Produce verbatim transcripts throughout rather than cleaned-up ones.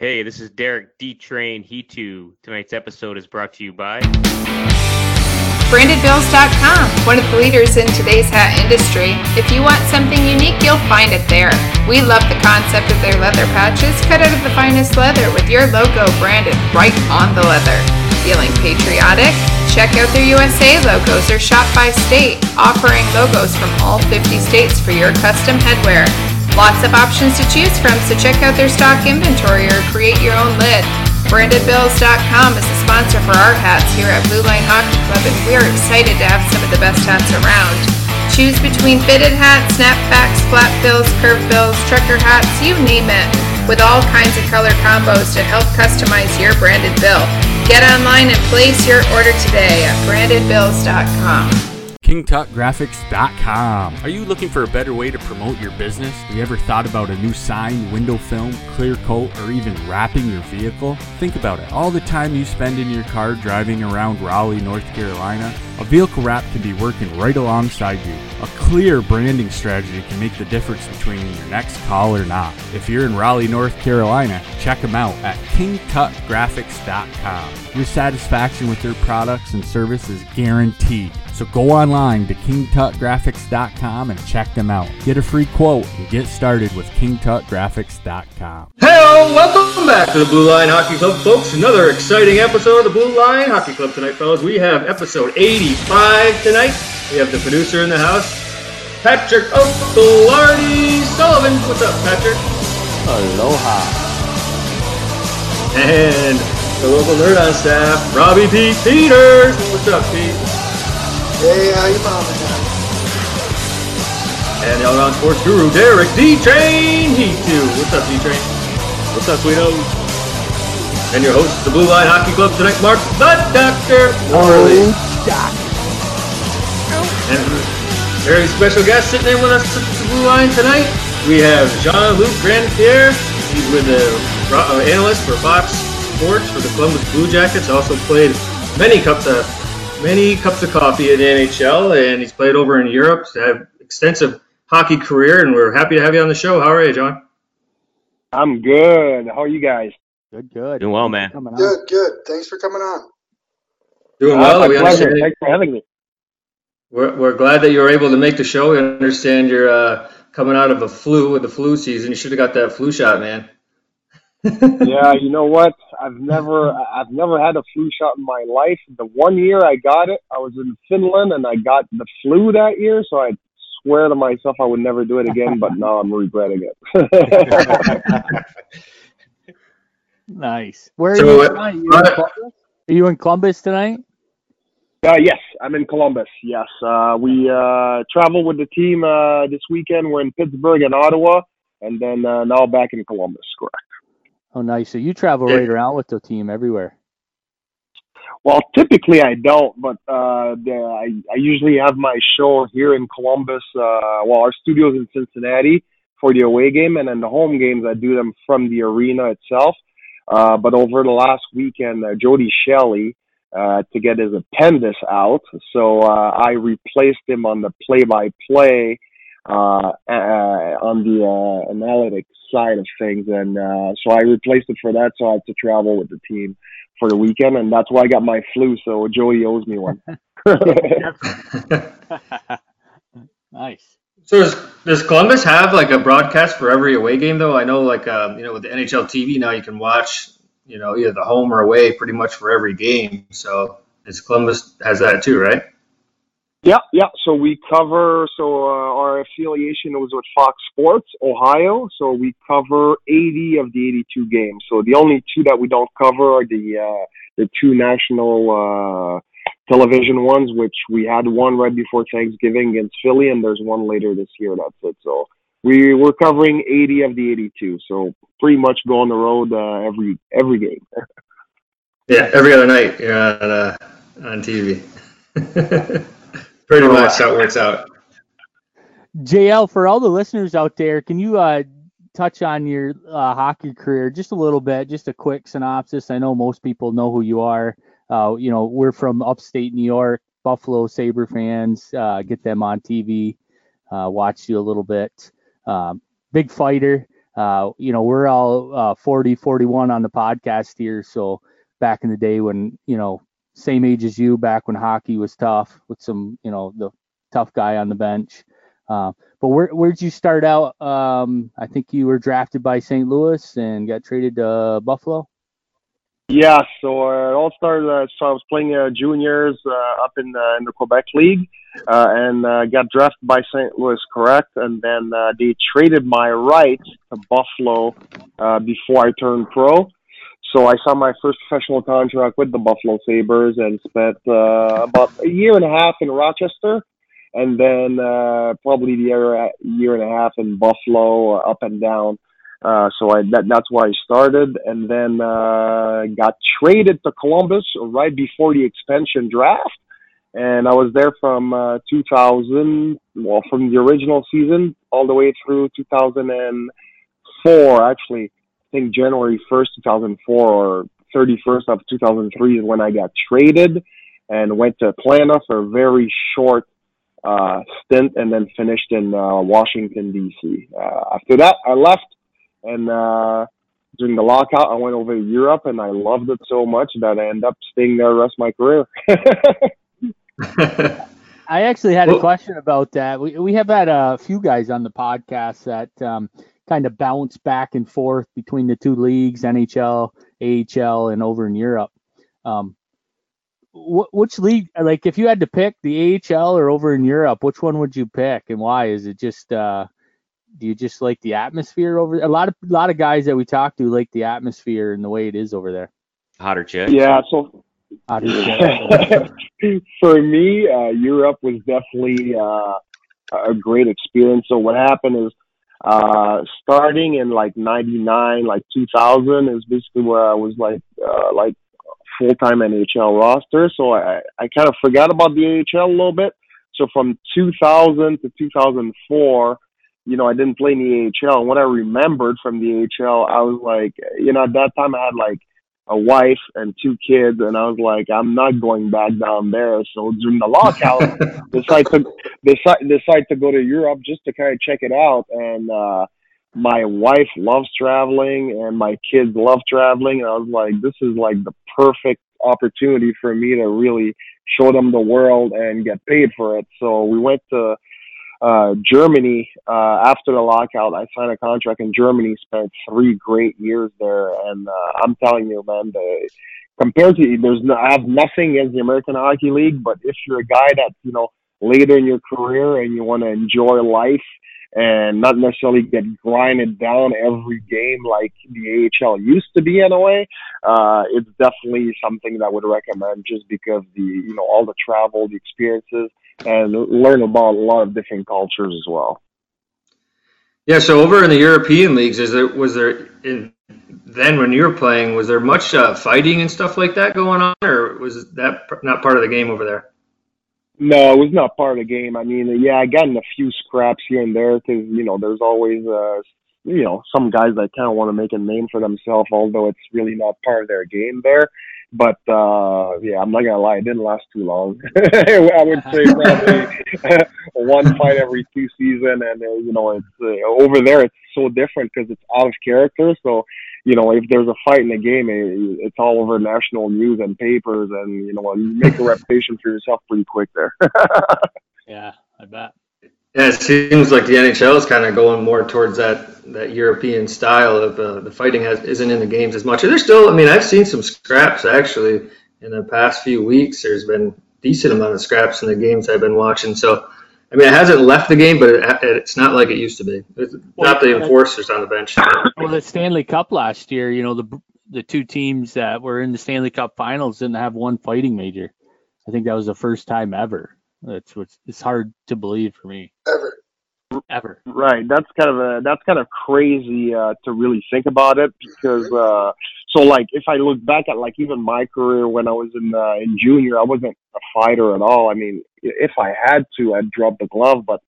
Hey, this is Derek D-Train. He too. Tonight's episode is brought to you by branded bills dot com, one of the leaders in today's hat industry. If you want something unique, you'll find it there. We love the concept of their leather patches cut out of the finest leather with your logo branded right on the leather. Feeling patriotic? Check out their U S A logos or shop by state, offering logos from all fifty states for your custom headwear. Lots of options to choose from, so check out their stock inventory or create your own lid. branded bills dot com is a sponsor for our hats here at Blue Line Hockey Club, and we are excited to have some of the best hats around. Choose between fitted hats, snapbacks, flat bills, curved bills, trucker hats, you name it, with all kinds of color combos to help customize your branded bill. Get online and place your order today at branded bills dot com. King Tuck Graphics dot com. Are you looking for a better way to promote your business? Have you ever thought about a new sign, window film, clear coat, or even wrapping your vehicle? Think about it. All the time you spend in your car driving around Raleigh, North Carolina, a vehicle wrap can be working right alongside you. A clear branding strategy can make the difference between your next call or not. If you're in Raleigh, North Carolina, check them out at King Tuck Graphics dot com. Your satisfaction with their products and service is guaranteed. So go online to King Tuck Graphics dot com and check them out. Get a free quote and get started with King Tuck Graphics dot com. Hello, welcome back to the Blue Line Hockey Club, folks. Another exciting episode of the Blue Line Hockey Club tonight, fellas. We have episode eighty-five tonight. We have the producer in the house, Patrick O'Gillardy Sullivan. What's up, Patrick? Aloha. And the local nerd on staff, Robbie P. Peters. What's up, Pete? Hey, how you mama now? And the all-around sports guru, Derek D-Train. He too. What's up, D-Train? What's up, sweetos? And your host, the Blue Line Hockey Club tonight, Mark, the Doctor. Morley. Oh, and very special guest sitting in with us at the Blue Line tonight. We have Jean-Luc Grand-Pierre. He's with the uh, analyst for Fox Sports for the Columbus Blue Jackets. Also played many cups of. Many cups of coffee in the N H L, and he's played over in Europe. He's had an extensive hockey career, and we're happy to have you on the show. How are you, John? I'm good. How are you guys? Good, good. Doing well, man. Good, good. Thanks for coming on. Doing well. Uh, we pleasure. Thanks for having me. We're, we're glad that you were able to make the show. We understand you're uh, coming out of a flu with the flu season. You should have got that flu shot, man. Yeah, you know what? I've never, I've never had a flu shot in my life. The one year I got it, I was in Finland and I got the flu that year. So I swear to myself I would never do it again. But now I'm regretting it. Nice. Where are so, you tonight? You uh, are you in Columbus tonight? Uh, yes, I'm in Columbus. Yes, uh, we uh, travel with the team uh, this weekend. We're in Pittsburgh and Ottawa, and then uh, now back in Columbus. Correct. Oh, nice. So you travel right around with the team everywhere. Well, typically I don't, but uh, the, I, I usually have my show here in Columbus. Uh, well, our studio's in Cincinnati for the away game, and then the home games, I do them from the arena itself. Uh, but over the last weekend, uh, Jody Shelley, uh, to get his appendix out, so uh, I replaced him on the play-by-play uh, uh, on the uh, analytics side of things, and uh, so I replaced it for that, so I had to travel with the team for the weekend, and that's why I got my flu, so Joey owes me one. Nice. So does, does Columbus have like a broadcast for every away game though? I know like um, you know with the N H L T V now you can watch you know either the home or away pretty much for every game, so is Columbus has that too, right? Yeah, yeah. So we cover, so uh, our affiliation was with Fox Sports, Ohio. So we cover eighty of the eighty-two games. So the only two that we don't cover are the uh, the two national uh, television ones, which we had one right before Thanksgiving against Philly, and there's one later this year. That's it. So we, we're covering eighty of the eighty-two. So pretty much go on the road uh, every every game. Yeah, every other night you're on, uh, on T V. Pretty much how it works out. J L, for all the listeners out there, can you uh, touch on your uh, hockey career just a little bit, just a quick synopsis? I know most people know who you are. Uh, you know, we're from upstate New York, Buffalo Sabre fans. Uh, get them on T V, uh, watch you a little bit. Um, big fighter. uh, you know, we're all uh, forty, forty-one on the podcast here. So back in the day when, you know, same age as you, back when hockey was tough with some, you know, the tough guy on the bench. Uh, but where where'd you start out? Um, I think you were drafted by Saint Louis and got traded to Buffalo. Yeah, so uh, it all started. Uh, so I was playing uh, juniors uh, up in uh, in the Quebec League, uh, and uh, got drafted by Saint Louis, correct? And then uh, they traded my rights to Buffalo uh, before I turned pro. So I signed my first professional contract with the Buffalo Sabres and spent uh, about a year and a half in Rochester, and then uh, probably the year year and a half in Buffalo, uh, up and down. Uh, so I, that, that's where I started, and then uh, got traded to Columbus right before the expansion draft, and I was there from uh, two thousand, well, from the original season all the way through two thousand four, actually. I think January first, two thousand four or thirty-first of two thousand three is when I got traded and went to Atlanta for a very short uh, stint, and then finished in uh, Washington, D C. Uh, after that, I left. And uh, during the lockout, I went over to Europe, and I loved it so much that I ended up staying there the rest of my career. I actually had a question about that. We we have had a few guys on the podcast that um, kind of bounce back and forth between the two leagues, N H L, A H L, and over in Europe. Um, wh- which league, like if you had to pick the A H L or over in Europe, which one would you pick and why? Is it just... Uh, Do you just like the atmosphere over? A lot of a lot of guys that we talk to like the atmosphere and the way it is over there. Hotter chick. Yeah. So Hotter chick. For me, uh, Europe was definitely uh, a great experience. So what happened is, uh, starting in like ninety-nine, like two thousand is basically where I was like uh, like full time N H L roster. So I I kind of forgot about the A H L a little bit. So from two thousand to two thousand four. You know, I didn't play in the A H L. And what I remembered from the A H L, I was like, you know, at that time I had like a wife and two kids, and I was like, I'm not going back down there. So during the lockout, decided to decide decide to go to Europe just to kind of check it out. And uh, my wife loves traveling, and my kids love traveling, and I was like, this is like the perfect opportunity for me to really show them the world and get paid for it. So we went to Uh, Germany, uh, after the lockout, I signed a contract in Germany, spent three great years there. And, uh, I'm telling you, man, the, compared to, there's no, I have nothing against the American Hockey League, but if you're a guy that's, you know, later in your career and you want to enjoy life and not necessarily get grinded down every game like the A H L used to be in a way, uh, it's definitely something that I would recommend just because the, you know, all the travel, the experiences, and learn about a lot of different cultures as well. Yeah, so over in the European leagues, is there was there in, then when you were playing, was there much uh, fighting and stuff like that going on, or was that not part of the game over there? No, it was not part of the game. I mean, yeah, I got in a few scraps here and there because, you know, there's always, uh, you know, some guys that kind of want to make a name for themselves, although it's really not part of their game there. But, uh, yeah, I'm not going to lie, it didn't last too long. I would say probably one fight every two seasons. And, uh, you know, it's uh, over there, it's so different because it's out of character. So, you know, if there's a fight in the game, it, it's all over national news and papers. And, you know, you make a reputation for yourself pretty quick there. Yeah, I bet. Yeah, it seems like the N H L is kind of going more towards that, that European style of uh, the fighting has, isn't in the games as much. And there's still, I mean, I've seen some scraps actually in the past few weeks. There's been decent amount of scraps in the games I've been watching. So, I mean, it hasn't left the game, but it, it's not like it used to be. It's not the enforcers on the bench. Well, the Stanley Cup last year, you know, the the two teams that were in the Stanley Cup finals didn't have one fighting major. I think that was the first time ever. It's it's hard to believe for me. Ever, ever. Right. That's kind of a that's kind of crazy uh, to really think about it because uh, so like if I look back at like even my career when I was in uh, in junior, I wasn't a fighter at all. I mean, if I had to, I'd drop the glove. But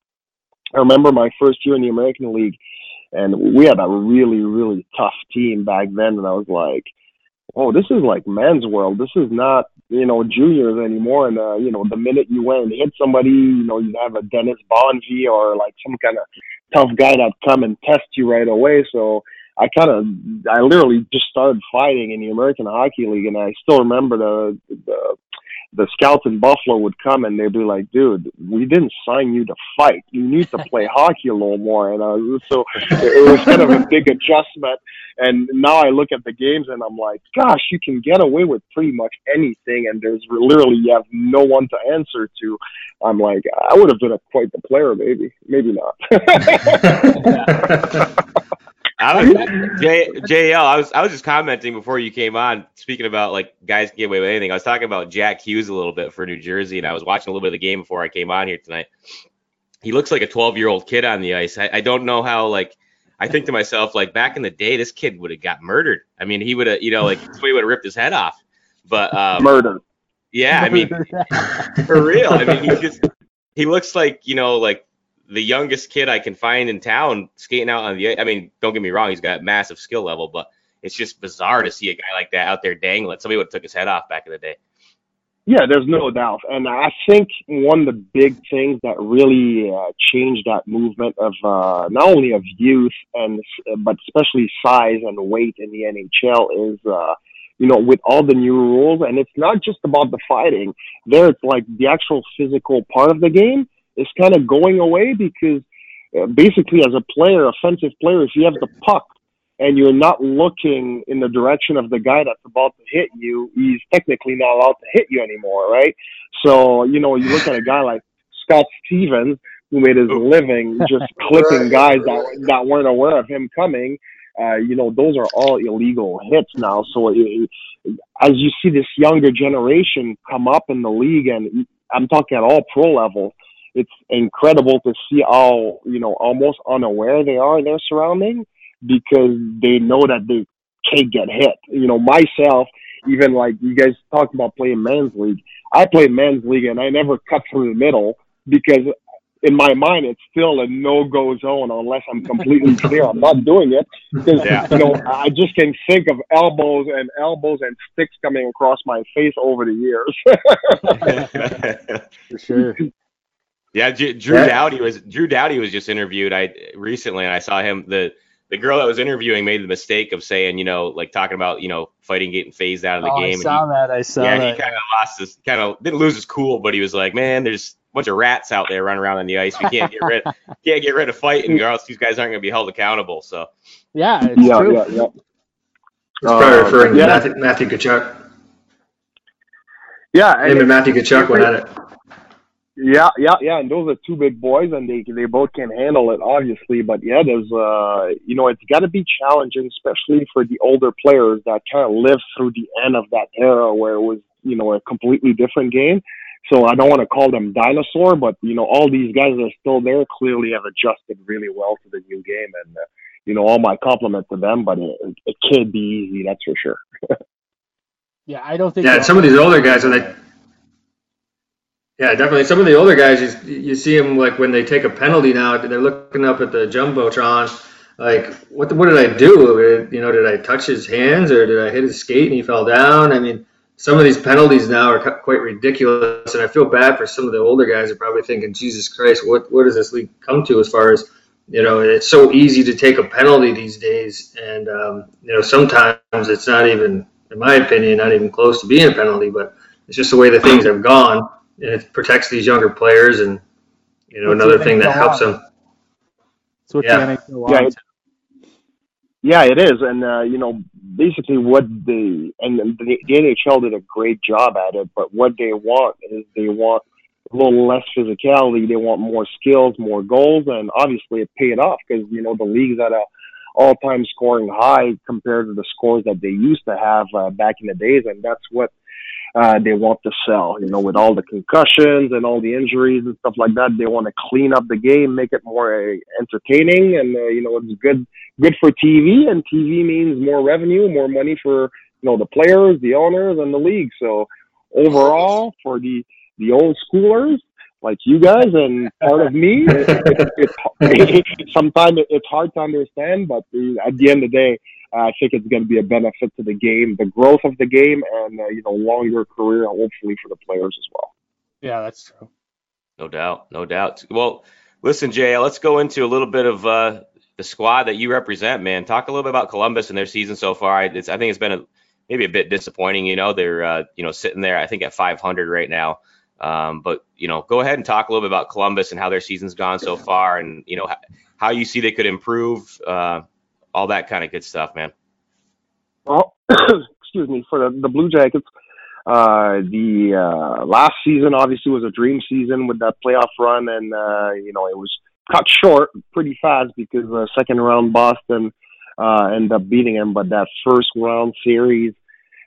I remember my first year in the American League, and we had a really really tough team back then, and I was like, oh, this is like man's world. This is not, you know, juniors anymore. And, uh, you know, the minute you win, hit somebody, you know, you have a Dennis Bonvie or like some kind of tough guy that come and test you right away. So I kind of, I literally just started fighting in the American Hockey League. And I still remember the, the, the scouts in Buffalo would come and they'd be like, dude, we didn't sign you to fight. You need to play hockey a little more. And I was, so it was kind of a big adjustment. And now I look at the games and I'm like, gosh, you can get away with pretty much anything. And there's literally, you have no one to answer to. I'm like, I would have been a, quite the player, maybe. Maybe not. I was, J, JL, I was I was just commenting before you came on, speaking about like guys can get away with anything. I was talking about Jack Hughes a little bit for New Jersey, and I was watching a little bit of the game before I came on here tonight. He looks like a twelve-year-old kid on the ice. I, I don't know how, like, I think to myself, like, back in the day, this kid would have got murdered. I mean, he would have, you know, like, somebody would have ripped his head off. But um, murder. Yeah, I mean, for real. I mean, he just he looks like, you know, like, the youngest kid I can find in town skating out on the, I mean, don't get me wrong, he's got massive skill level, but it's just bizarre to see a guy like that out there dangling. Somebody would have took his head off back in the day. Yeah, there's no doubt. And I think one of the big things that really uh, changed that movement of uh, not only of youth, and but especially size and weight in the N H L is, uh, you know, with all the new rules, and it's not just about the fighting. There, it's like the actual physical part of the game is kind of going away because uh, basically as a player, offensive player, if you have the puck and you're not looking in the direction of the guy that's about to hit you, he's technically not allowed to hit you anymore, right? So, you know, you look at a guy like Scott Stevens, who made his living just clipping guys that, that weren't aware of him coming. Uh, you know, those are all illegal hits now. So it, it, as you see this younger generation come up in the league, and I'm talking at all pro level, it's incredible to see how, you know, almost unaware they are in their surrounding because they know that they can't get hit. You know, myself, even like you guys talk about playing men's league, I play men's league and I never cut through the middle because in my mind, it's still a no-go zone unless I'm completely clear. I'm not doing it because, yeah. you know, I just can think of elbows and elbows and sticks coming across my face over the years. For sure. Yeah, Drew yeah. Doughty was Drew Doughty was just interviewed I recently, and I saw him. the The girl that was interviewing made the mistake of saying, you know, like talking about, you know, fighting getting phased out of the oh, game. I saw and he, that. I saw yeah, that. Yeah, he kind of lost his, kind of didn't lose his cool, but he was like, man, there's a bunch of rats out there running around on the ice. We can't get rid, can't get rid of fighting, or else these guys aren't going to be held accountable. So. Yeah, it's yeah, true. Yeah, yeah. It's um, probably referring yeah. to Matthew, Matthew Tkachuk. Yeah, him and Matthew Tkachuk went at it. Yeah, yeah, yeah, and those are two big boys, and they they both can handle it, obviously. But yeah, there's uh, you know, it's got to be challenging, especially for the older players that kind of lived through the end of that era where it was, you know, a completely different game. So I don't want to call them dinosaur, but you know, all these guys that are still there clearly have adjusted really well to the new game, and uh, you know, all my compliments to them. But it, it can't be easy, that's for sure. yeah, I don't think. Yeah, that- some of these older guys are like. Yeah, definitely. Some of the older guys, you, you see them like when they take a penalty now, they're looking up at the jumbotron, like, what the, what did I do? You know, did I touch his hands or did I hit his skate and he fell down? I mean, some of these penalties now are quite ridiculous, and I feel bad for some of the older guys who are probably thinking, Jesus Christ, what what does this league come to as far as, you know, it's so easy to take a penalty these days, and um, you know, sometimes it's not even, in my opinion, not even close to being a penalty, but it's just the way that things have gone. And it protects these younger players, and you know, it's another thing that helps them. It's what yeah. The yeah, it, yeah, it is, and uh, you know, basically what the and the, the N H L did a great job at it. But what they want is they want a little less physicality. They want more skills, more goals, and obviously it paid off because you know the league's at a all-time scoring high compared to the scores that they used to have uh, back in the days, and that's what. Uh, they want to sell, you know, with all the concussions and all the injuries and stuff like that. They want to clean up the game, make it more uh, entertaining. And, uh, you know, it's good good for T V. And T V means more revenue, more money for, you know, the players, the owners, and the league. So overall, for the, the old schoolers like you guys and part of me, it, it, it, it, sometimes it's hard to understand. But at the end of the day, Uh, I think it's going to be a benefit to the game, the growth of the game, and uh, you know, longer career, hopefully, for the players as well. Yeah, that's true. No doubt, no doubt. Well, listen, Jay, let's go into a little bit of uh, the squad that you represent, man. Talk a little bit about Columbus and their season so far. It's, I think it's been a, maybe a bit disappointing. You know, they're uh, you know sitting there, I think, at five hundred right now. Um, but you know, go ahead and talk a little bit about Columbus and how their season's gone so far, and you know how, how you see they could improve. Uh, All that kind of good stuff, man. Well, excuse me, for the, the Blue Jackets, uh, the uh, last season obviously was a dream season with that playoff run, and uh, you know, it was cut short pretty fast because the uh, second round Boston uh, ended up beating them. But that first round series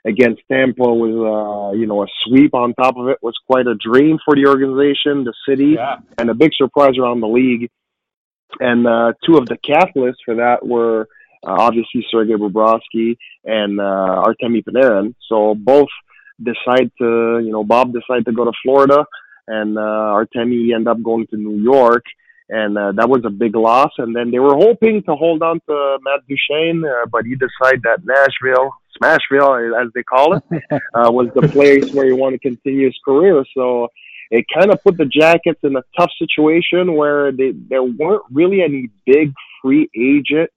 against Tampa was, uh, you know, a sweep. On top of it, was quite a dream for the organization, the city, yeah. and a big surprise around the league. And uh, two of the catalysts for that were uh, obviously Sergei Bobrovsky and uh, Artemi Panarin. So both decide to, you know, Bob decided to go to Florida, and uh, Artemi ended up going to New York, and uh, that was a big loss. And then they were hoping to hold on to Matt Duchene, uh, but he decided that Nashville, Smashville, as they call it, uh, was the place where he wanted to continue his career. So it kind of put the Jackets in a tough situation where they, there weren't really any big free agent,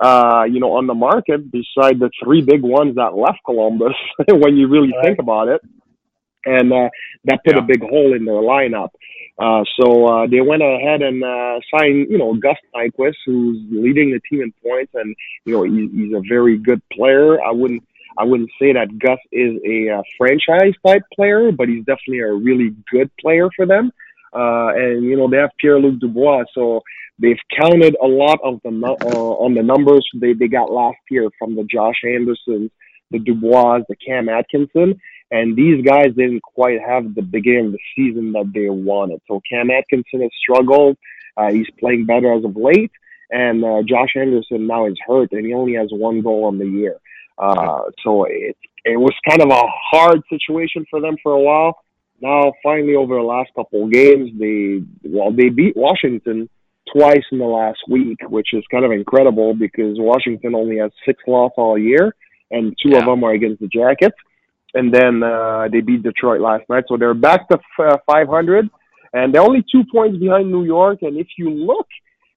uh, you know, on the market besides the three big ones that left Columbus when you really right. think about it. And uh, that put yeah. a big hole in their lineup. Uh, so uh, they went ahead and uh, signed, you know, Gus Nyquist, who's leading the team in points. And, you know, he, he's a very good player. I wouldn't I wouldn't say that Gus is a uh, franchise-type player, but he's definitely a really good player for them. Uh, and, you know, they have Pierre-Luc Dubois, so they've counted a lot of the no- uh, on the numbers they, they got last year from the Josh Andersons, the Dubois, the Cam Atkinson. And these guys didn't quite have the beginning of the season that they wanted. So Cam Atkinson has struggled. Uh, he's playing better as of late. And uh, Josh Anderson now is hurt, and he only has one goal on the year. Uh, so it it was kind of a hard situation for them for a while. Now, finally, over the last couple of games, they well they beat Washington twice in the last week, which is kind of incredible because Washington only has six losses all year, and two yeah. of them are against the Jackets. And then uh, they beat Detroit last night, so they're back to f- uh, five hundred, and they're only two points behind New York. And if you look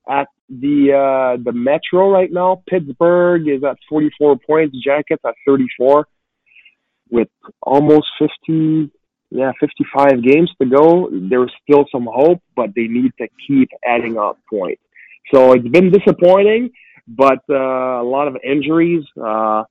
at the uh, the Metro right now, Pittsburgh is at forty-four points, Jackets at thirty-four, with almost fifty, yeah, fifty-five games to go. There's still some hope, but they need to keep adding up points. So it's been disappointing, but uh, a lot of injuries. Uh,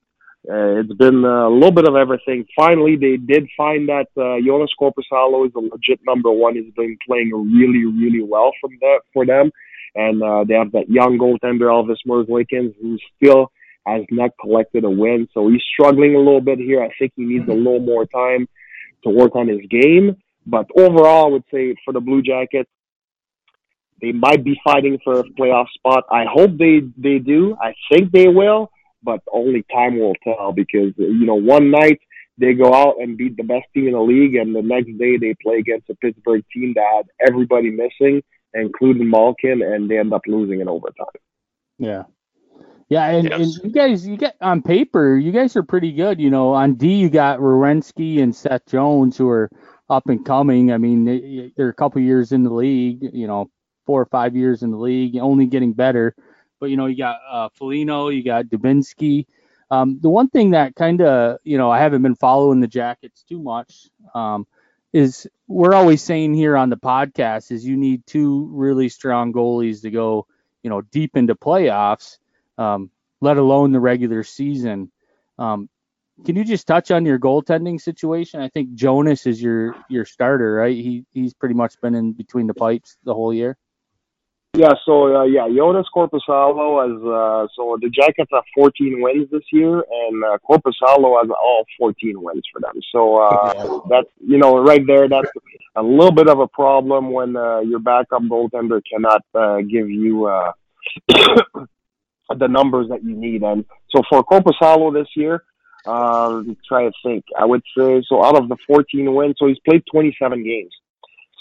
it's been a little bit of everything. Finally, they did find that uh, Jonas Korpisalo is a legit number one. He's been playing really, really well from the, for them. And uh, they have that young goaltender, Elvis Merzlikins, who still has not collected a win. So he's struggling a little bit here. I think he needs a little more time to work on his game. But overall, I would say for the Blue Jackets, they might be fighting for a playoff spot. I hope they, they do. I think they will. But only time will tell because, you know, one night they go out and beat the best team in the league, and the next day they play against a Pittsburgh team that had everybody missing, including Malkin, and they end up losing in overtime. Yeah. Yeah, and, yes. and you guys, you get on paper, you guys are pretty good. You know, on D, you got Werenski and Seth Jones, who are up and coming. I mean, they, they're a couple years in the league, you know, four or five years in the league, only getting better. But, you know, you got uh, Foligno, you got Dubinsky. Um, the one thing that kind of, you know, I haven't been following the Jackets too much, um, is we're always saying here on the podcast is you need two really strong goalies to go, you know, deep into playoffs, um, let alone the regular season. Um, can you just touch on your goaltending situation? I think Jonas is your, your starter, right? He he's pretty much been in between the pipes the whole year. Yeah, so, uh, yeah, Jonas Korpisalo has, uh, so the Jackets have fourteen wins this year, and uh, Korpisalo has all fourteen wins for them. So, uh, that's, you know, right there, that's a little bit of a problem when uh, your backup goaltender cannot uh, give you uh, the numbers that you need. And so for Korpisalo this year, uh, let's try to think, I would say, so out of the fourteen wins, so he's played twenty-seven games.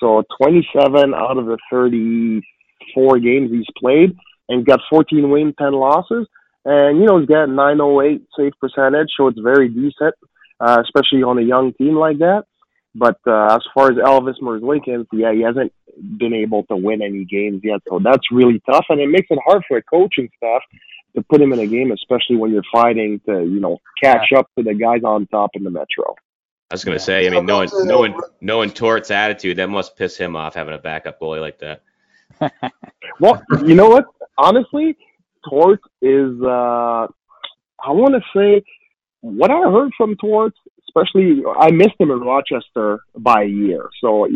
So twenty-seven out of the thirty-four games he's played, and got fourteen wins, ten losses. And, you know, he's got nine oh eight save percentage, so it's very decent, uh, especially on a young team like that. But uh, as far as Elvis Merzlikins, yeah, he hasn't been able to win any games yet. So that's really tough, and it makes it hard for a coaching staff to put him in a game, especially when you're fighting to, you know, catch yeah. up to the guys on top in the Metro. I was going to yeah. say, I mean, knowing, knowing, knowing Tort's attitude, that must piss him off having a backup goalie like that. Well, you know what? Honestly, Tort is, uh, I want to say, what I heard from Tort, especially, I missed him in Rochester by a year. So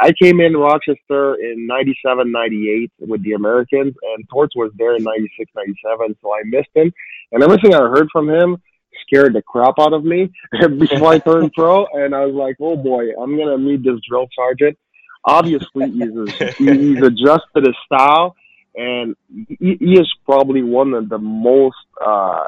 I came in Rochester in ninety-seven, ninety-eight with the Americans, and Torts was there in ninety-six, ninety-seven, so I missed him. And everything I heard from him scared the crap out of me before I turned pro, and I was like, oh boy, I'm going to meet this drill sergeant. Obviously, he's, a, he's adjusted his style, and he, he is probably one of the most uh,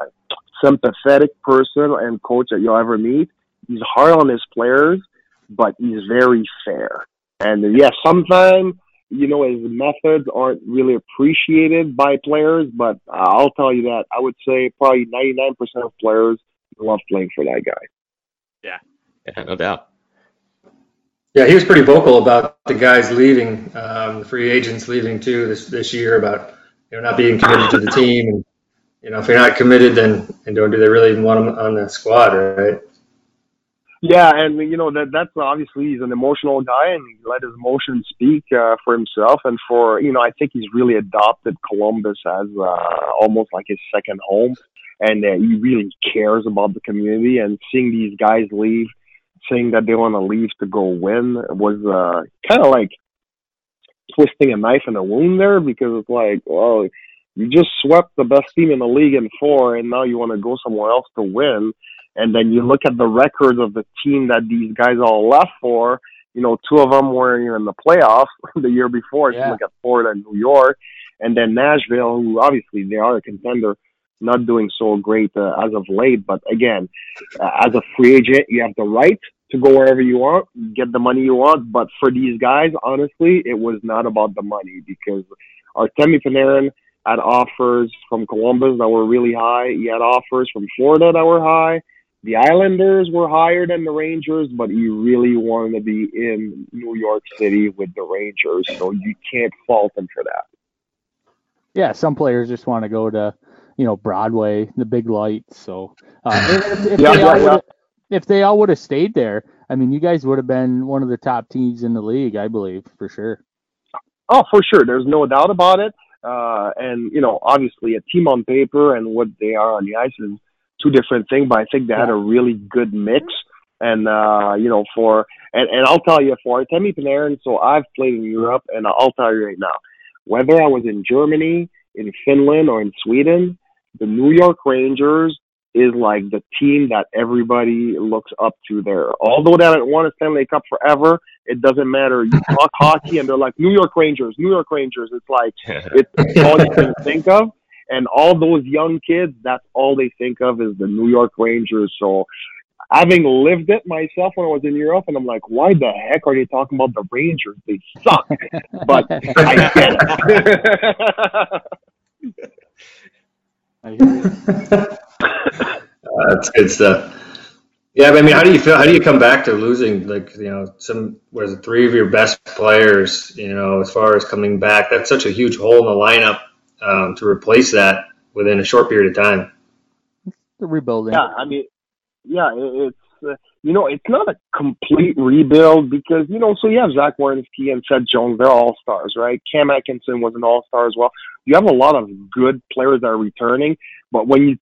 sympathetic person and coach that you'll ever meet. He's hard on his players, but he's very fair. And, yeah, sometimes, you know, his methods aren't really appreciated by players, but uh, I'll tell you that. I would say probably ninety-nine percent of players love playing for that guy. Yeah, yeah, no doubt. Yeah, he was pretty vocal about the guys leaving, um, the free agents leaving, too, this this year about, you know, not being committed to the team. And, you know, if you're not committed, then and don't do they really even want them on the squad, right? Yeah, and, you know, that that's obviously he's an emotional guy, and he let his emotions speak uh, for himself and for, you know, I think he's really adopted Columbus as uh, almost like his second home, and uh, he really cares about the community, and seeing these guys leave, saying that they want to leave to go win was uh, kind of like twisting a knife in a wound there, because it's like, well, you just swept the best team in the league in four, and now you want to go somewhere else to win. And then you look at the records of the team that these guys all left for. You know, two of them were in the playoffs the year before. Yeah. So look at Florida and New York. And then Nashville, who obviously they are a contender, not doing so great uh, as of late. But again, uh, as a free agent, you have the right to go wherever you want, get the money you want. But for these guys, honestly, it was not about the money, because Artemi Panarin had offers from Columbus that were really high. He had offers from Florida that were high. The Islanders were higher than the Rangers, but he really wanted to be in New York City with the Rangers, so you can't fault him for that. Yeah, some players just want to go to, you know, Broadway, the big lights. So uh, if, if, yeah, they yeah, yeah. if they all would have stayed there, I mean, you guys would have been one of the top teams in the league, I believe, for sure. Oh, for sure. There's no doubt about it. Uh, and, you know, obviously a team on paper and what they are on the ice is two different things, but I think they had a really good mix. And, uh, you know, for, and, and I'll tell you, for Artemi Panarin, so I've played in Europe, and I'll tell you right now, whether I was in Germany, in Finland, or in Sweden, the New York Rangers is like the team that everybody looks up to there. Although they haven't won a Stanley Cup forever, it doesn't matter. You talk hockey, and they're like, New York Rangers, New York Rangers. It's like, it's, it's all you can think of. And all those young kids, that's all they think of is the New York Rangers. So having lived it myself when I was in Europe, and I'm like, why the heck are they talking about the Rangers? They suck. But I get it. I hear you. Uh, that's good stuff. Yeah, but I mean, how do you feel? How do you come back to losing, like, you know, some, what is it, three of your best players, you know, as far as coming back? That's such a huge hole in the lineup. Um, to replace that within a short period of time. The rebuilding. Yeah, I mean, yeah, it, it's, uh, you know, it's not a complete rebuild because, you know, so you have Zach Werenski and Seth Jones, they're all-stars, right? Cam Atkinson was an all-star as well. You have a lot of good players that are returning, but when you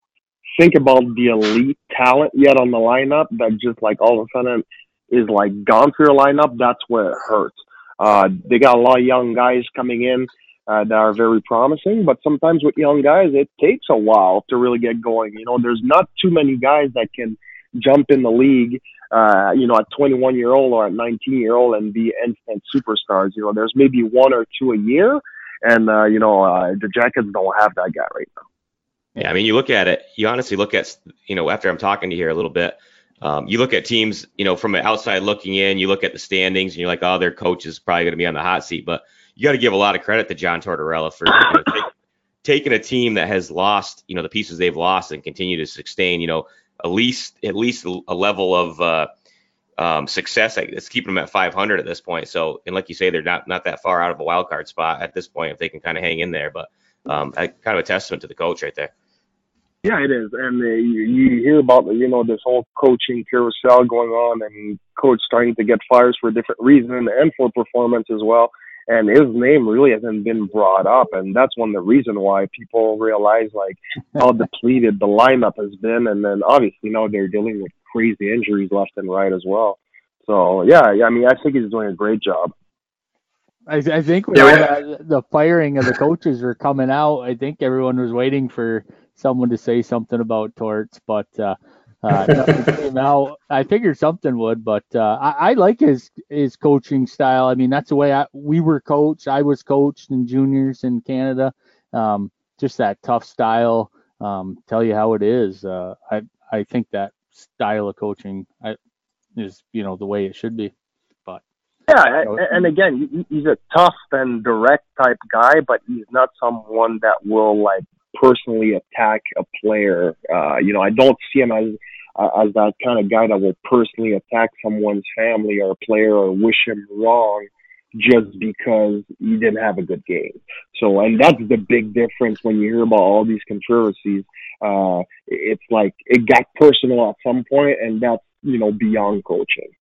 think about the elite talent yet on the lineup that just, like, all of a sudden is, like, gone through your lineup, that's where it hurts. Uh, they got a lot of young guys coming in. Uh, that are very promising, but sometimes with young guys, it takes a while to really get going. You know, there's not too many guys that can jump in the league, uh, you know, at twenty-one-year-old or at nineteen-year-old and be instant superstars. You know, there's maybe one or two a year, and, uh, you know, uh, the Jackets don't have that guy right now. Yeah, I mean, you look at it, you honestly look at, you know, after I'm talking to you here a little bit, um, you look at teams, you know, from an outside looking in, you look at the standings, and you're like, oh, their coach is probably going to be on the hot seat, but you got to give a lot of credit to John Tortorella for you know, take, taking a team that has lost, you know, the pieces they've lost and continue to sustain, you know, at least at least a level of uh, um, success that's keeping them at five hundred at this point. So, and like you say, they're not not that far out of a wild card spot at this point if they can kind of hang in there. But um, kind of a testament to the coach right there. Yeah, it is. And uh, you, you hear about, you know, this whole coaching carousel going on and coach starting to get fires for a different reason and for performance as well. And his name really hasn't been brought up. And that's one of the reason why people realize, like, how depleted the lineup has been. And then obviously, you know, they're dealing with crazy injuries left and right as well. So, yeah, I mean, I think he's doing a great job. I, I think yeah, yeah. the firing of the coaches were coming out. I think everyone was waiting for someone to say something about Torts, but uh, uh, nothing came out. I figured something would, but uh, I, I like his his coaching style. I mean, that's the way I, we were coached. I was coached in juniors in Canada. Um, just that tough style. Um, tell you how it is. Uh, I I think that style of coaching I, is you know the way it should be. But yeah, you know, and again, he's a tough and direct type guy, but he's not someone that will like. personally attack a player. Uh, you know, I don't see him as uh, as that kind of guy that will personally attack someone's family or a player or wish him wrong just because he didn't have a good game. So, and that's the big difference when you hear about all these controversies. Uh, it's like it got personal at some point, and that's, you know, beyond coaching.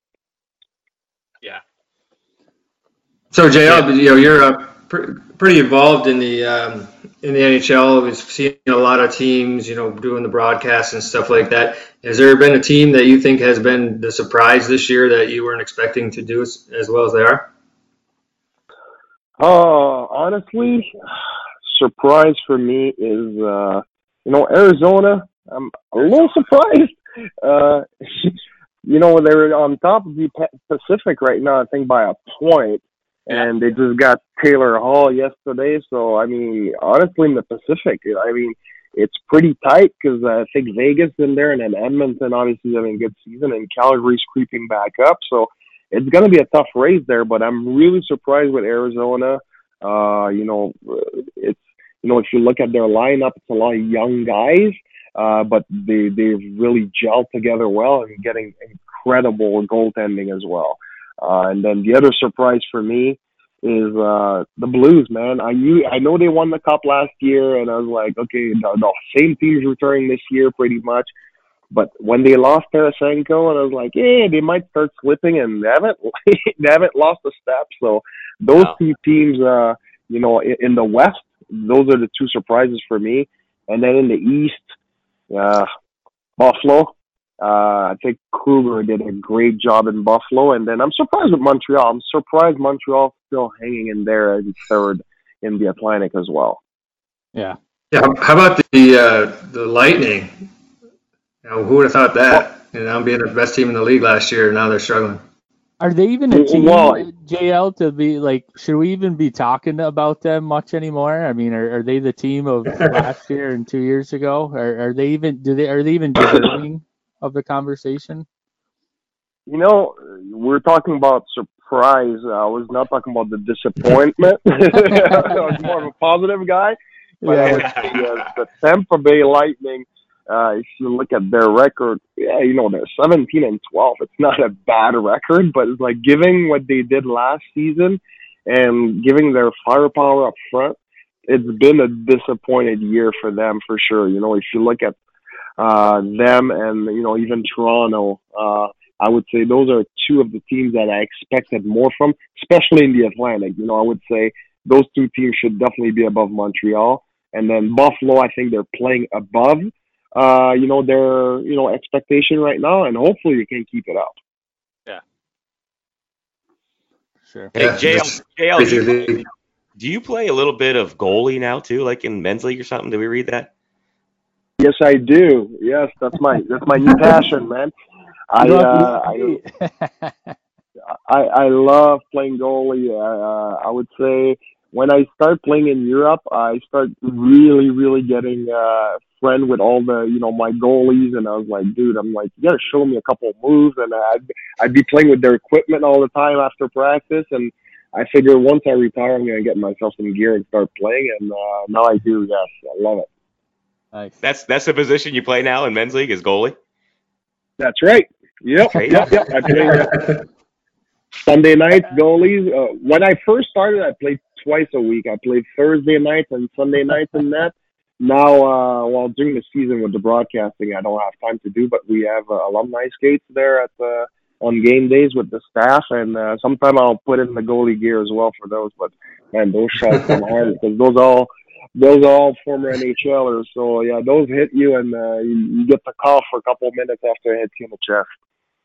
Yeah. So, J L, yeah. you know, you're up. pretty involved in the um, in the N H L. We've seen a lot of teams, you know, doing the broadcasts and stuff like that. Has there been a team that you think has been the surprise this year that you weren't expecting to do as, as well as they are? Oh, uh, honestly, surprise for me is, uh, you know, Arizona. I'm a little surprised. Uh, you know, they're on top of the Pacific right now, I think, by a point. And they just got Taylor Hall yesterday. So, I mean, honestly, in the Pacific, I mean, it's pretty tight because I think Vegas in there and then Edmonton obviously is having a good season and Calgary's creeping back up. So it's going to be a tough race there, but I'm really surprised with Arizona. Uh, you know, it's, you know, if you look at their lineup, it's a lot of young guys, uh, but they, they've really gelled together well and getting incredible goaltending as well. Uh, and then the other surprise for me is uh, the Blues, man. I knew, I know they won the Cup last year, and I was like, okay, the, the same team's returning this year pretty much. But when they lost Tarasenko, and I was like, yeah, they might start slipping, and they haven't, they haven't lost a step. So those wow. two teams, uh, you know, in, in the West, those are the two surprises for me. And then in the East, uh, Buffalo. Uh, I think Kruger did a great job in Buffalo, and then I'm surprised with Montreal. I'm surprised Montreal's still hanging in there as third in the Atlantic as well. Yeah. Yeah. How about the uh, the Lightning? You know, who would have thought that? You know, being the best team in the league last year, now they're struggling. Are they even a team, J L, to be like, should we even be talking about them much anymore? I mean, are, are they the team of last year and two years ago? Are, are they even? Do they? Are they even deserving of the conversation? You know, we're talking about surprise. I was not talking about the disappointment. I was more of a positive guy. But yeah. I would say, uh, the Tampa Bay Lightning, uh, if you look at their record, yeah, you know, they're seventeen and twelve. It's not a bad record, but it's like giving what they did last season and giving their firepower up front, it's been a disappointed year for them for sure. You know, if you look at Uh, them and, you know, even Toronto, uh, I would say those are two of the teams that I expected more from, especially in the Atlantic. You know, I would say those two teams should definitely be above Montreal. And then Buffalo, I think they're playing above, uh, you know, their, you know, expectation right now. And hopefully they can keep it up. Yeah. Sure. Hey, J L, J L, do you play, do you play a little bit of goalie now too, like in men's league or something? Did we read that? Yes, I do. Yes, that's my that's my new passion, man. I uh, I, I I love playing goalie. Uh, I would say when I start playing in Europe, I start really, really getting uh, friend with all the, you know, my goalies, and I was like, dude, I'm like, you gotta show me a couple of moves, and I'd I'd be playing with their equipment all the time after practice, and I figure once I retire, I'm going to get myself some gear and start playing. And uh, now I do. Yes, I love it. Nice. That's that's the position you play now in men's league, is goalie. That's right. Yep. Okay. Yep. Yep. I play uh, Sunday nights goalies. Uh, when I first started, I played twice a week. I played Thursday nights and Sunday nights in that. Now, uh, well, during the season with the broadcasting, I don't have time to do, but we have uh, alumni skates there at the, on game days with the staff, and uh, sometimes I'll put in the goalie gear as well for those. But man, those shots come hard because those all those are all former NHLers. So yeah, those hit you, and uh, you, you get the call for a couple of minutes after it hits you in the chest.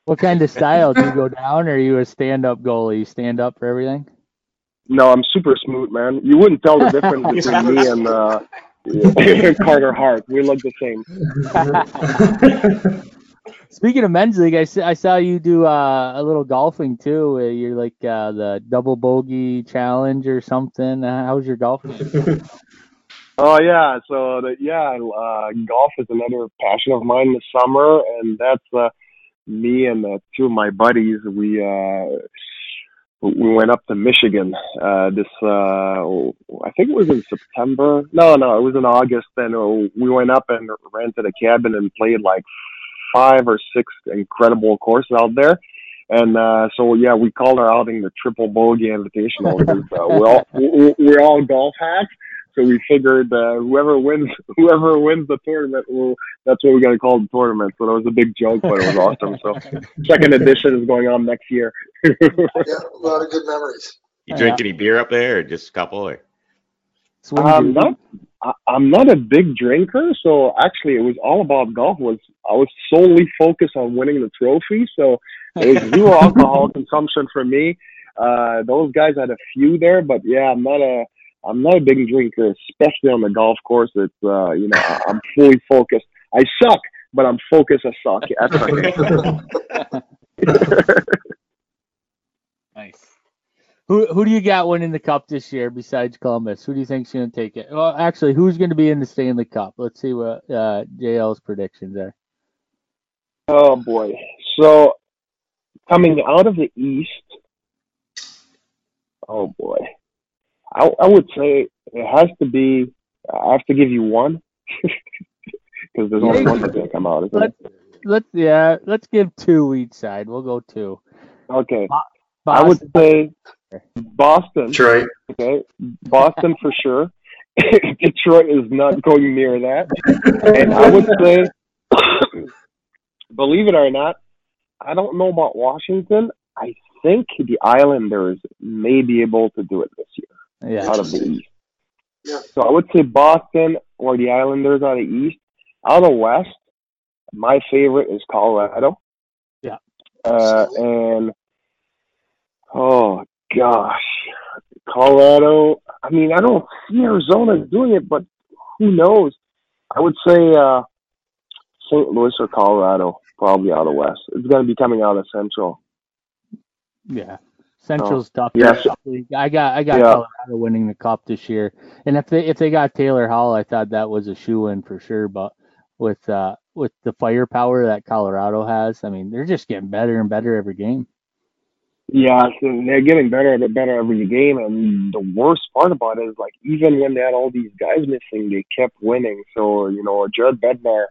What kind of style do you go down? Or are you a stand-up goalie? You stand up for everything? No, I'm super smooth, man. You wouldn't tell the difference between me and. Uh, Carter Hart. We look the same. Speaking of men's league, I, I saw you do uh, a little golfing too. You're like uh, the double bogey challenge or something. Uh, how's your golfing? Oh yeah, so the, yeah, uh, golf is another passion of mine this summer, and that's uh, me and uh, two of my buddies. We. Uh, We went up to Michigan uh, this, uh, I think it was in September. No, no, it was in August. And uh, we went up and rented a cabin and played like five or six incredible courses out there. And uh, so, yeah, we called our outing the Triple Bogey Invitational. Because, uh, we're, all, we're all golf hacks. So we figured uh, whoever wins whoever wins the tournament, will, that's what we got to call the tournament. So that was a big joke, but it was awesome. So second edition is going on next year. Yeah, a lot of good memories. You drink yeah. any beer up there, or just a couple? Or? I'm not, I, I'm not a big drinker, so actually it was all about golf. Was I was solely focused on winning the trophy, so it was zero alcohol consumption for me. Uh, those guys had a few there, but yeah, I'm not a... I'm not a big drinker, especially on the golf course. It's, uh, you know, I'm fully focused. I suck, but I'm focused. I suck. That's nice. Who who do you got winning the cup this year besides Columbus? Who do you think's going to take it? Well, actually, who's going to be in the Stanley Cup? Let's see what uh, J L's predictions are. Oh boy! So coming out of the East. Oh boy. I, I would say it has to be. I have to give you one because there's only one that's gonna come out. Isn't let's, it? let's yeah, let's give two each side. We'll go two. Okay. Bo- I would say Boston. Detroit. Okay, Boston for sure. Detroit is not going near that. And I would say, believe it or not, I don't know about Washington. I think the Islanders may be able to do it this year. Yeah, out of the East. Yeah. So I would say Boston or the Islanders out of the East. Out of West, my favorite is Colorado. Yeah. Uh, and, oh, gosh. Colorado, I mean, I don't see Arizona doing it, but who knows? I would say uh, Saint Louis or Colorado, probably out of West. It's going to be coming out of Central. Yeah. Central's oh, tough. Yes. I got I got yeah. Colorado winning the cup this year, and if they if they got Taylor Hall, I thought that was a shoo-in for sure. But with uh, with the firepower that Colorado has, I mean, they're just getting better and better every game. Yeah, so they're getting better and better every game, and the worst part about it is like even when they had all these guys missing, they kept winning. So you know, Jared Bednar.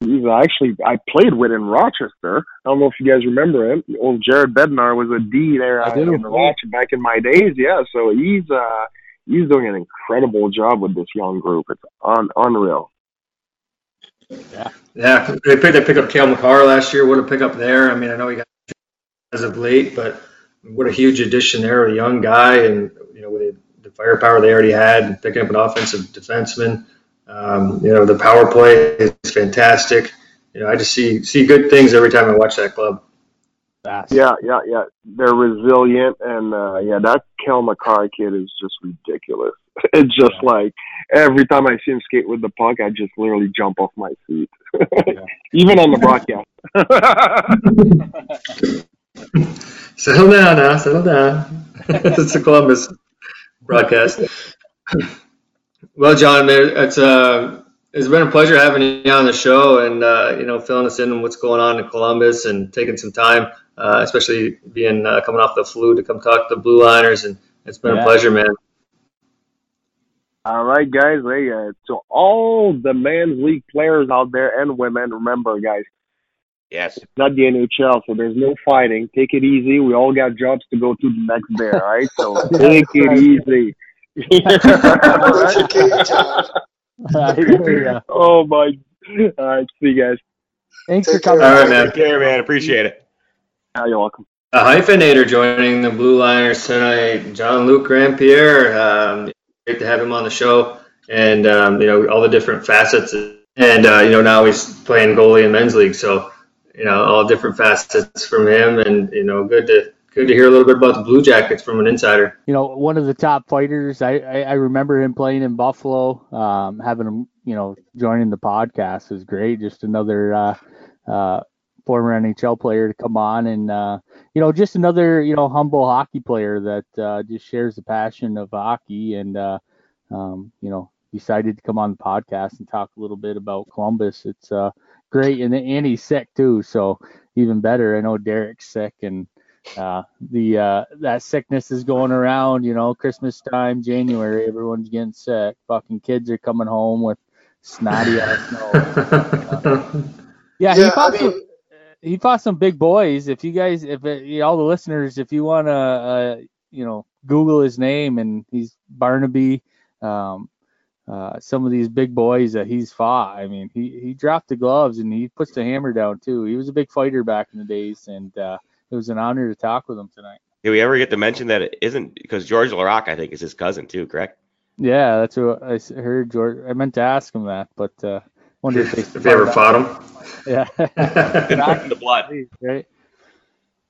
He's actually, I played with in Rochester. I don't know if you guys remember him. Old Jared Bednar was a D there I in Rochester back in my days. Yeah, so he's uh, he's doing an incredible job with this young group. It's un- unreal. Yeah, yeah. They picked, they picked up Cale Makar last year. What a pickup there! I mean, I know he got as of late, but what a huge addition there—a young guy, and you know, with the firepower they already had, and picking up an offensive defenseman. Um, you know, the power play is fantastic. You know, I just see see good things every time I watch that club. Fast. Yeah, yeah, yeah. They're resilient, and uh, yeah, that Cale Makar kid is just ridiculous. It's just yeah. like every time I see him skate with the puck, I just literally jump off my seat, yeah. even on the broadcast. Settle down now, settle down. It's the Columbus broadcast. Well, John, it's uh, It's been a pleasure having you on the show and, uh, you know, filling us in on what's going on in Columbus and taking some time, uh, especially being uh, coming off the flu to come talk to the Blue Liners. And it's been yeah. a pleasure, man. All right, guys. Hey, uh, to all the men's league players out there and women, remember, guys, yes, it's not the N H L, so there's no fighting. Take it easy. We all got jobs to go to the next day, all right? So take it easy. Right. Oh, my. All right, see you guys. Thanks Take for coming. All right, man. Take care, man. Appreciate it. Oh, you're welcome. A hyphenator joining the Blue Liners tonight, Jean-Luc Grand-Pierre. Um, great to have him on the show, and um, you know all the different facets. And uh, you know now he's playing goalie in men's league, so you know all different facets from him. And you know good to good to hear a little bit about the Blue Jackets from an insider. You know, one of the top fighters. I I, I remember him playing in Buffalo. Um, having him, you know, joining the podcast is great. Just another. Uh, uh, former N H L player to come on and, uh, you know, just another, you know, humble hockey player that uh, just shares the passion of hockey and, uh, um, you know, decided to come on the podcast and talk a little bit about Columbus. It's uh, great. And, and he's sick too. So even better. I know Derek's sick and uh, the uh, that sickness is going around, you know, Christmas time, January, everyone's getting sick. Fucking kids are coming home with snotty ass nose. Uh, yeah. yeah he pops I mean- He fought some big boys. If you guys, if it, all the listeners, if you want to, uh, you know, Google his name and he's Barnaby, um, uh, some of these big boys that he's fought. I mean, he, he dropped the gloves and he puts the hammer down too. He was a big fighter back in the days, and uh, it was an honor to talk with him tonight. Did we ever get to mention that it isn't because George Laroque, I think, is his cousin too, correct? Yeah, that's what I heard. George, I meant to ask him that, but. Uh, Wonder if they, if they ever fought him. Yeah. Knock in the blood. Right?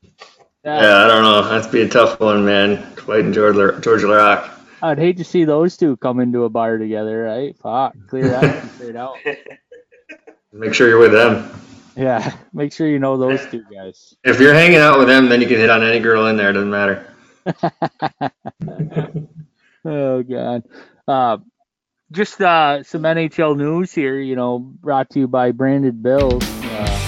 Yeah. yeah, I don't know. That's be a tough one, man. Fighting George Laroque. I'd hate to see those two come into a bar together, right? Fuck. Clear that straight out. Make sure you're with them. Yeah. Make sure you know those two guys. If you're hanging out with them, then you can hit on any girl in there. It doesn't matter. Oh, God. Uh, Just uh, some N H L news here, you know, brought to you by Branded Bills. Uh,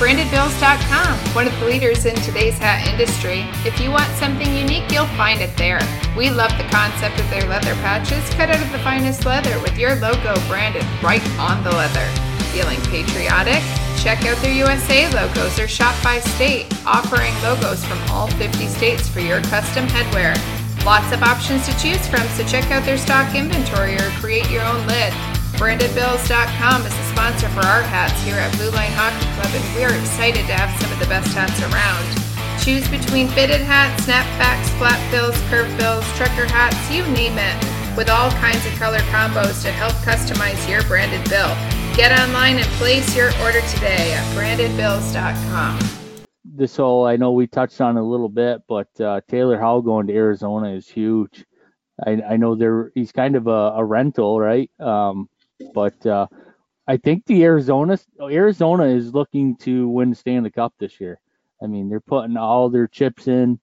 branded bills dot com, one of the leaders in today's hat industry. If you want something unique, you'll find it there. We love the concept of their leather patches cut out of the finest leather with your logo branded right on the leather. Feeling patriotic? Check out their U S A logos or shop by state, offering logos from all fifty states for your custom headwear. Lots of options to choose from, so check out their stock inventory or create your own lid. branded bills dot com is a sponsor for our hats here at Blue Line Hockey Club, and we are excited to have some of the best hats around. Choose between fitted hats, snapbacks, flat bills, curved bills, trucker hats, you name it, with all kinds of color combos to help customize your branded bill. Get online and place your order today at branded bills dot com. This whole, I know we touched on it a little bit, but uh, Taylor Hall going to Arizona is huge. I, I know there he's kind of a, a rental, right? Um, but uh, I think the Arizona Arizona is looking to win the Stanley Cup this year. I mean, they're putting all their chips in.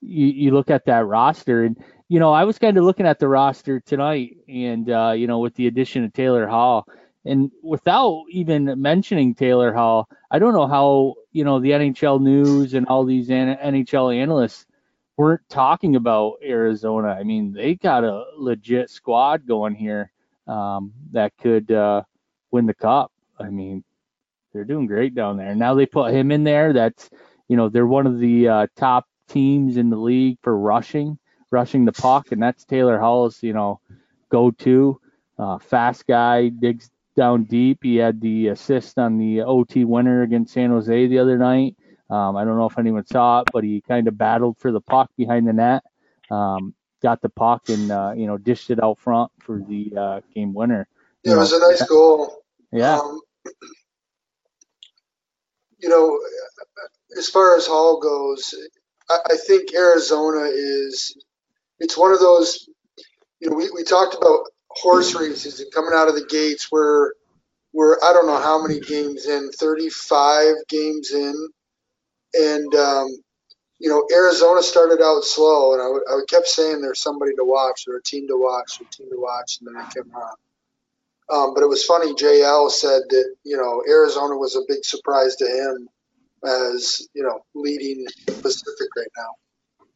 You, you look at that roster, and you know I was kind of looking at the roster tonight, and uh, you know with the addition of Taylor Hall. And without even mentioning Taylor Hall, I don't know how, you know, the N H L news and all these N H L analysts weren't talking about Arizona. I mean, they got a legit squad going here um, that could uh, win the cup. I mean, they're doing great down there. Now they put him in there. That's, you know, they're one of the uh, top teams in the league for rushing, rushing the puck. And that's Taylor Hall's, you know, go-to uh, fast guy, digs down deep. He had the assist on the O T winner against San Jose the other night. Um, I don't know if anyone saw it, but he kind of battled for the puck behind the net, um, got the puck and, uh, you know, dished it out front for the uh, game winner. Yeah, you know, it was a nice goal. Yeah. Um, you know, as far as Hall goes, I, I think Arizona is, it's one of those, you know, we, we talked about horse races and coming out of the gates where we're I don't know how many games in, thirty-five games in, and um, you know Arizona started out slow, and I, w- I kept saying there's somebody to watch, they're a team to watch, they're a team to watch, and then I kept on. Um, but it was funny, J L said that, you know, Arizona was a big surprise to him as, you know, leading the Pacific right now.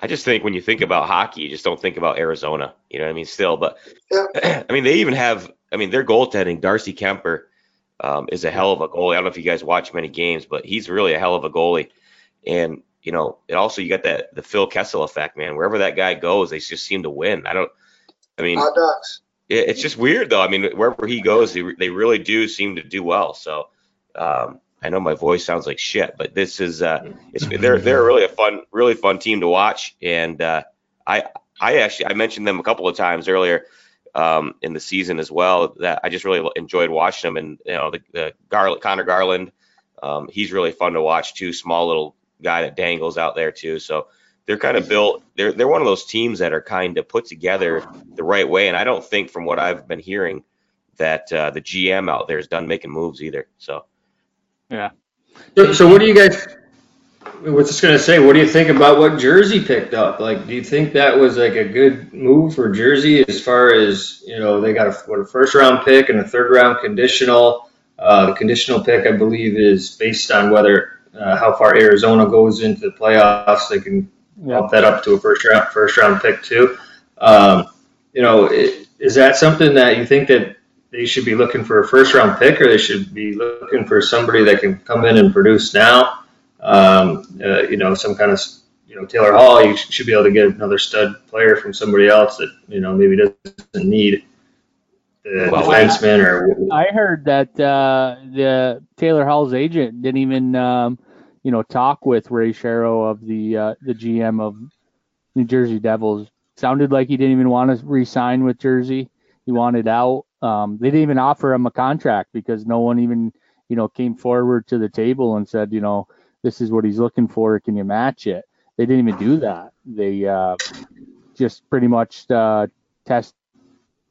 I just think when you think about hockey, you just don't think about Arizona. You know what I mean? Still, but yeah. I mean, they even have, I mean, their goaltending, Darcy Kemper, um, is a hell of a goalie. I don't know if you guys watch many games, but he's really a hell of a goalie. And, you know, it also, you got that, the Phil Kessel effect, man, wherever that guy goes, they just seem to win. I don't, I mean, Hot Ducks. It's just weird, though. I mean, wherever he goes, they, they really do seem to do well. So um, I know my voice sounds like shit, but this is uh, it's, they're they're really a fun, really fun team to watch. And uh, I I actually I mentioned them a couple of times earlier um, in the season as well. That I just really enjoyed watching them. And you know, the, the Garland, Connor Garland, um, he's really fun to watch too. Small little guy that dangles out there too. So. They're kind of built – they're they're one of those teams that are kind of put together the right way, and I don't think from what I've been hearing that uh, the G M out there is done making moves either. So, yeah. So, so what do you guys – I was just going to say, what do you think about what Jersey picked up? Like, do you think that was like a good move for Jersey as far as, you know, they got a, what, a first-round pick and a third-round conditional? Uh, the conditional pick, I believe, is based on whether uh, – how far Arizona goes into the playoffs. They can – Yeah. Bump that up to a first round, first round pick too. Um, you know, it, is that something that you think that they should be looking for a first round pick, or they should be looking for somebody that can come in and produce now? Um, uh, you know, some kind of, you know, Taylor Hall, you should be able to get another stud player from somebody else that, you know, maybe doesn't need the well, defenseman. Or I heard that uh, the Taylor Hall's agent didn't even. Um, you know, talk with Ray Shero of the uh, the G M of New Jersey Devils. Sounded like he didn't even want to re-sign with Jersey. He wanted out. Um, they didn't even offer him a contract because no one even, you know, came forward to the table and said, you know, this is what he's looking for. Can you match it? They didn't even do that. They uh, just pretty much uh, test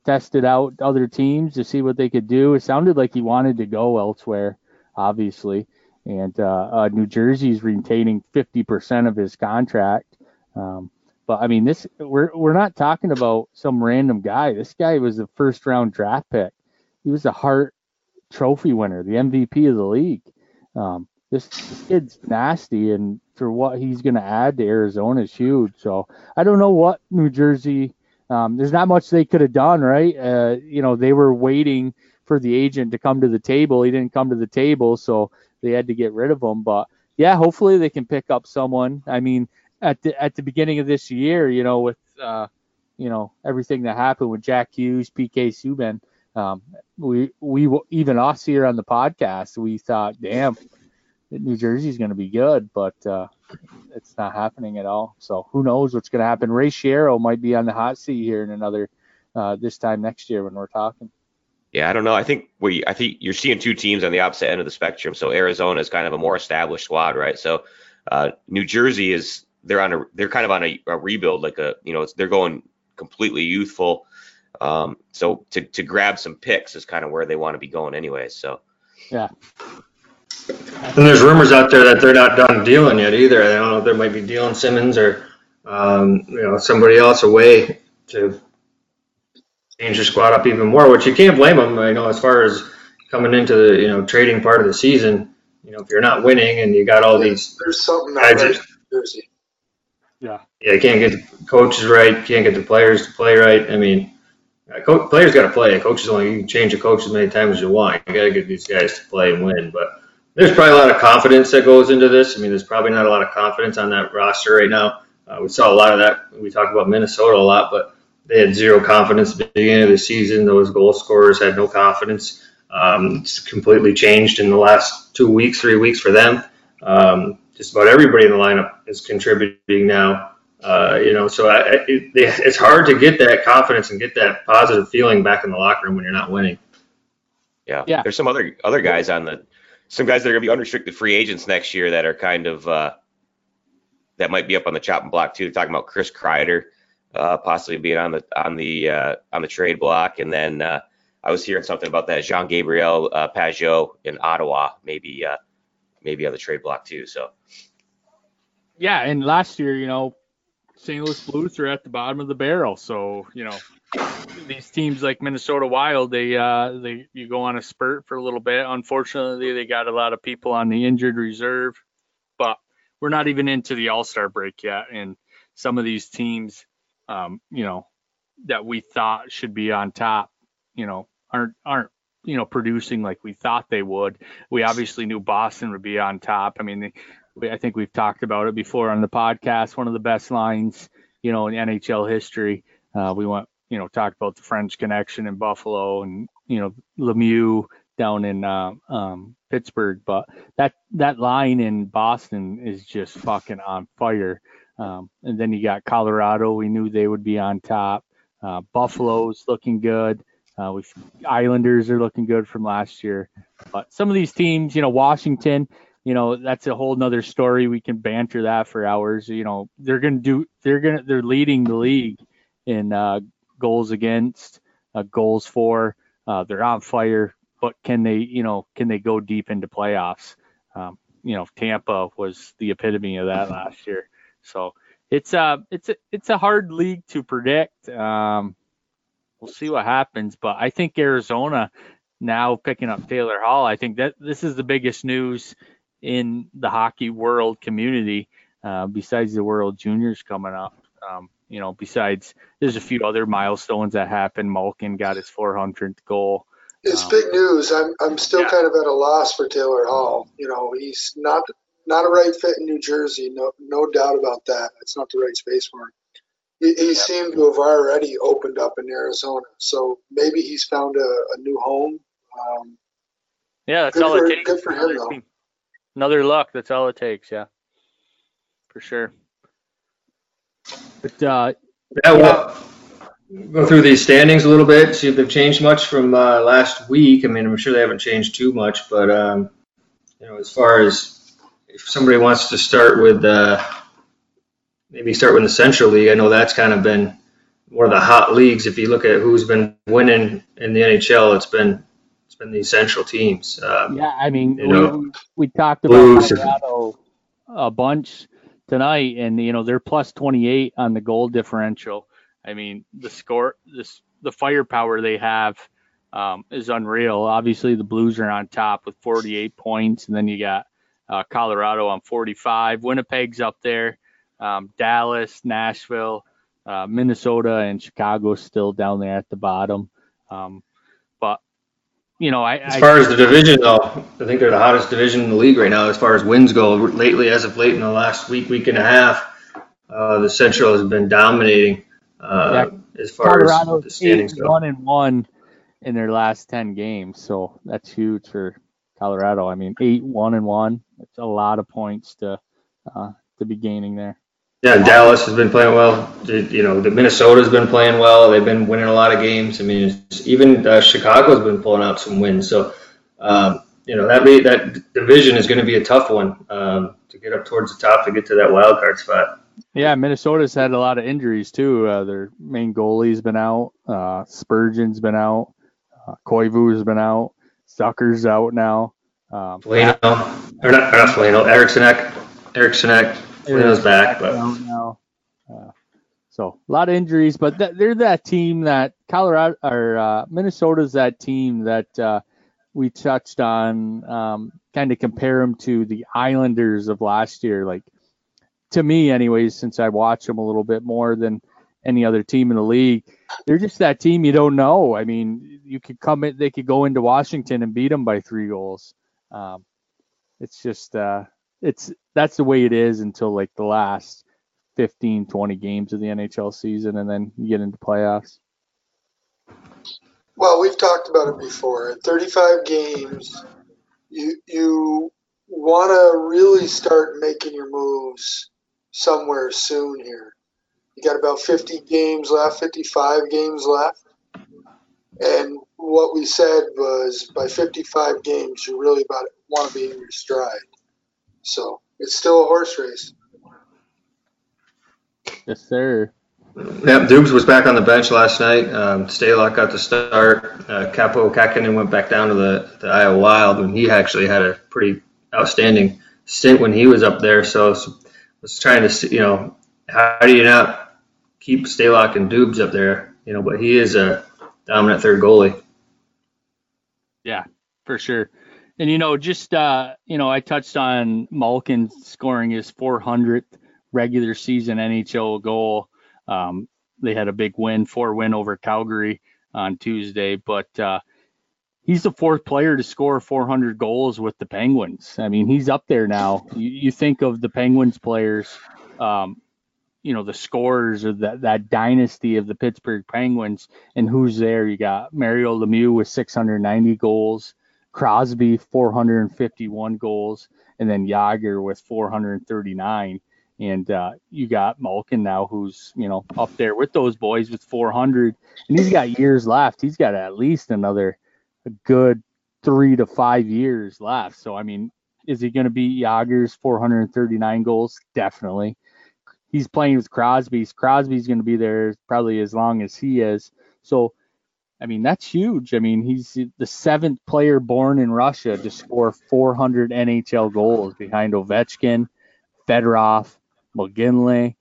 tested out other teams to see what they could do. It sounded like he wanted to go elsewhere, obviously. And uh, uh, New Jersey's retaining fifty percent of his contract. Um, but, I mean, this we're we're not talking about some random guy. This guy was a first-round draft pick. He was a Hart Trophy winner, the M V P of the league. Um, this, this kid's nasty, and for what he's going to add to Arizona is huge. So I don't know what New Jersey um, – there's not much they could have done, right? Uh, you know, they were waiting for the agent to come to the table. He didn't come to the table, so – they had to get rid of them. But, yeah, hopefully they can pick up someone. I mean, at the at the beginning of this year, you know, with, uh, you know, everything that happened with Jack Hughes, P K Subban, um, we, we even us here on the podcast, we thought, damn, New Jersey's going to be good. But uh, it's not happening at all. So who knows what's going to happen. Ray Shero might be on the hot seat here in another uh, this time next year when we're talking. Yeah, I don't know. I think we. I think you're seeing two teams on the opposite end of the spectrum. So Arizona is kind of a more established squad, right? So uh, New Jersey is they're on a they're kind of on a, a rebuild, like a you know it's, they're going completely youthful. Um, so to to grab some picks is kind of where they want to be going anyway. So yeah. And there's rumors out there that they're not done dealing yet either. I don't know if they might be dealing Simmons or um, you know somebody else away to. Change your squad up even more, which you can't blame them. I know as far as coming into the you know trading part of the season, you know if you're not winning and you got all these there's something guys that, Jersey. Yeah, yeah, you can't get the coaches right, can't get the players to play right. I mean, co- players got to play. Coaches only you can change a coach as many times as you want. You got to get these guys to play and win. But there's probably a lot of confidence that goes into this. I mean, there's probably not a lot of confidence on that roster right now. Uh, we saw a lot of that. We talked about Minnesota a lot, but. They had zero confidence at the beginning of the season. Those goal scorers had no confidence. Um, it's completely changed in the last two weeks, three weeks for them. Um, just about everybody in the lineup is contributing now. Uh, you know, so I, it, it's hard to get that confidence and get that positive feeling back in the locker room when you're not winning. Yeah, yeah. There's some other other guys on the some guys that are going to be unrestricted free agents next year that are kind of uh, that might be up on the chopping block too. They're talking about Chris Kreider. Uh, possibly being on the on the uh, on the trade block, and then uh, I was hearing something about that Jean-Gabriel uh, Pageau in Ottawa, maybe uh, maybe on the trade block too. So yeah, and last year, you know, Saint Louis Blues are at the bottom of the barrel. So, you know, these teams like Minnesota Wild, they uh, they you go on a spurt for a little bit. Unfortunately, they got a lot of people on the injured reserve, but we're not even into the All-Star break yet. And some of these teams, um, you know, that we thought should be on top, you know, aren't aren't you know producing like we thought they would. We obviously knew Boston would be on top. I mean, they, we, I think we've talked about it before on the podcast. One of the best lines, you know, in N H L history. Uh, we went, you know, talked about the French connection in Buffalo and, you know, Lemieux down in uh, um, Pittsburgh. But that that line in Boston is just fucking on fire. Um, and then you got Colorado. We knew they would be on top. Uh, Buffalo's looking good. Uh, we Islanders are looking good from last year. But some of these teams, you know, Washington, you know, that's a whole nother story. We can banter that for hours. You know, they're going to do, they're going to, they're leading the league in uh, goals against, uh, goals for. Uh, they're on fire. But can they, you know, can they go deep into playoffs? Um, you know, Tampa was the epitome of that last year. So it's a, it's a, it's a hard league to predict. Um, We'll see what happens, but I think Arizona now picking up Taylor Hall. I think that this is the biggest news in the hockey world community, uh, besides the World Juniors coming up. Um, you know, besides there's a few other milestones that happened. Malkin got his four hundredth goal. It's um, big news. I'm I'm still yeah. kind of at a loss for Taylor Hall. You know, he's not not a right fit in New Jersey. No no doubt about that. It's not the right space for him. He, he seemed to have already opened up in Arizona, so maybe he's found a, a new home. Um, yeah, that's all it takes. Good for him, though. Another luck, that's all it takes, yeah. For sure. But, uh, yeah, we'll go through these standings a little bit, see if they've changed much from uh, last week. I mean, I'm sure they haven't changed too much, but, um, you know, as far as if somebody wants to start with uh, – maybe start with the Central League. I know that's kind of been one of the hot leagues. If you look at who's been winning in the N H L, it's been it's been these Central teams. Um, yeah, I mean, you know, we, we talked about Blues. Colorado a bunch tonight, and you know they're plus twenty-eight on the goal differential. I mean, the score, this the firepower they have um, is unreal. Obviously, the Blues are on top with forty-eight points, and then you got uh, Colorado on forty-five. Winnipeg's up there. Um, Dallas, Nashville, uh, Minnesota, and Chicago still down there at the bottom. Um, but, you know, I. As I, far as the division, though, I think they're the hottest division in the league right now as far as wins go. Lately, as of late in the last week, week and a half, uh, the Central has been dominating uh, yeah, as far Colorado's as the standings go. One and one in their last ten games, so that's huge for Colorado. I mean, eight, one and one. That's a lot of points to uh, to be gaining there. Yeah, Dallas has been playing well. You know, the Minnesota's been playing well. They've been winning a lot of games. I mean, even uh, Chicago's been pulling out some wins. So, um, you know, that be, that division is going to be a tough one um, to get up towards the top to get to that wild card spot. Yeah, Minnesota's had a lot of injuries too. Uh, their main goalie's been out. Uh, Spurgeon's been out. Uh, Koivu's been out. Zucker's out now. Um, Flano, or not, or not Flano. Eriksson-Ek. Eriksson-Ek. Flano's back, but now. Uh, so a lot of injuries, but th- they're that team that Colorado or uh, Minnesota's that team that uh, we touched on. Um, kind of compare them to the Islanders of last year, like to me, anyways. Since I watch them a little bit more than any other team in the league, they're just that team you don't know. I mean, you could come in, they could go into Washington and beat them by three goals. Um, it's just. Uh, It's that's the way it is until like the last fifteen, twenty games of the N H L season, and then you get into playoffs. Well, we've talked about it before. At thirty-five games, you you want to really start making your moves somewhere soon here. You got about fifty games left, fifty-five games left. And what we said was by fifty-five games, you really about want to be in your stride. So it's still a horse race. Yes, sir. Yep, Dubes was back on the bench last night. Um, Stalock got the start. Uh, Capo Kakinen went back down to the, the Iowa Wild, and he actually had a pretty outstanding stint when he was up there. So I was trying to see, you know, how do you not keep Stalock and Dubes up there? You know, but he is a dominant third goalie. Yeah, for sure. And, you know, just, uh, you know, I touched on Malkin scoring his four hundredth regular season N H L goal. Um, they had a big win, four win over Calgary on Tuesday, but uh, he's the fourth player to score four hundred goals with the Penguins. I mean, he's up there now. You, you think of the Penguins players, um, you know, the scorers of that, that dynasty of the Pittsburgh Penguins, and who's there? You got Mario Lemieux with six hundred ninety goals, Crosby, four hundred fifty-one goals, and then Jágr with four hundred thirty-nine. And uh, you got Malkin now, who's, you know, up there with those boys with four hundred. And he's got years left. He's got at least another a good three to five years left. So, I mean, is he going to beat Jágr's four hundred thirty-nine goals? Definitely. He's playing with Crosby's. Crosby's going to be there probably as long as he is. So, I mean, that's huge. I mean, he's the seventh player born in Russia to score four hundred N H L goals behind Ovechkin, Fedorov, McGinley,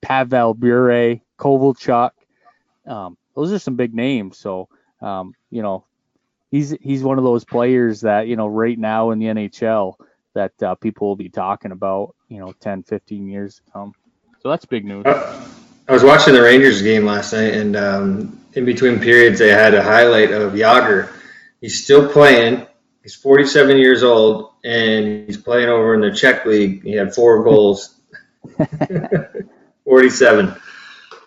Pavel Bure, Kovalchuk. Um, those are some big names. So, um, you know, he's he's one of those players that, you know, right now in the N H L that uh, people will be talking about, you know, ten, fifteen years to come. So that's big news. Uh- I was watching the Rangers game last night, and um, in between periods, they had a highlight of Jágr. He's still playing. He's forty-seven years old, and he's playing over in the Czech League. He had four goals. forty-seven.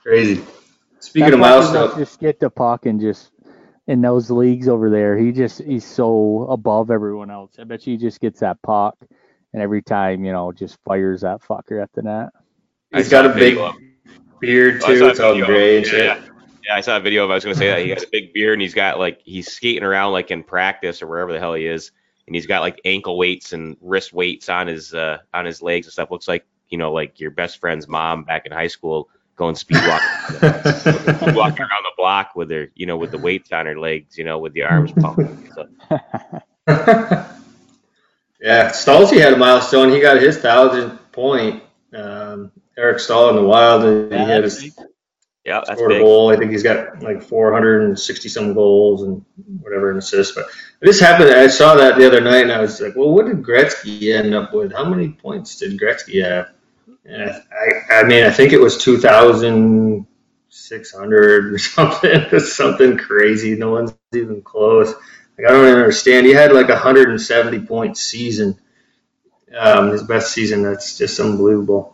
Crazy. Speaking of milestones, just get the puck and just in those leagues over there. He just he's so above everyone else. I bet you he just gets that puck, and every time, you know, just fires that fucker at the net. He's got a big. Beard too, it's all gray and shit. Yeah, I saw a video of I was going to say that he has a big beard and he's got like he's skating around like in practice or wherever the hell he is, and he's got like ankle weights and wrist weights on his uh, on his legs and stuff. Looks like, you know, like your best friend's mom back in high school going speed walking, speed walking around the block with her, you know, with the weights on her legs, you know, with the arms pumping. So. Yeah, Stalzy had a milestone. He got his thousandth point. Um, Eric Staal in the Wild, and yeah, he had his yeah, scored a goal. I think he's got like four hundred sixty some goals and whatever and assists. But this happened. I saw that the other night, and I was like, "Well, what did Gretzky end up with? How many points did Gretzky have?" And I, I, I mean, I think it was two thousand six hundred or something, something crazy. No one's even close. Like I don't even understand. He had like a one hundred seventy point season, um, his best season. That's just unbelievable.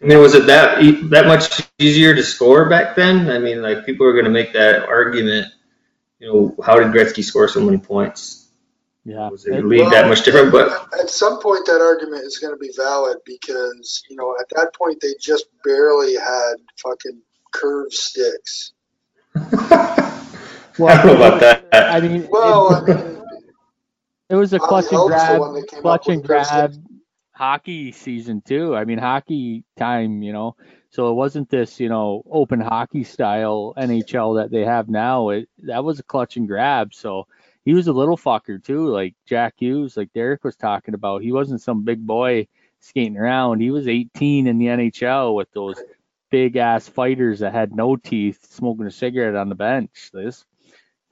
I mean, was it that that much easier to score back then? I mean, like, people are going to make that argument, you know, how did Gretzky score so many points? Yeah. Was it league well, that much different? But at some point, that argument is going to be valid because, you know, at that point, they just barely had fucking curved sticks. well, I don't know about that. I mean, well, it, I mean, it was a clutch and grab, clutch and grab. hockey season too. I mean, hockey time, you know, so it wasn't this, you know, open hockey style N H L that they have now. It, that was a clutch and grab. So he was a little fucker too. Like Jack Hughes, like Derek was talking about, he wasn't some big boy skating around. He was eighteen in the N H L with those big ass fighters that had no teeth, smoking a cigarette on the bench. This,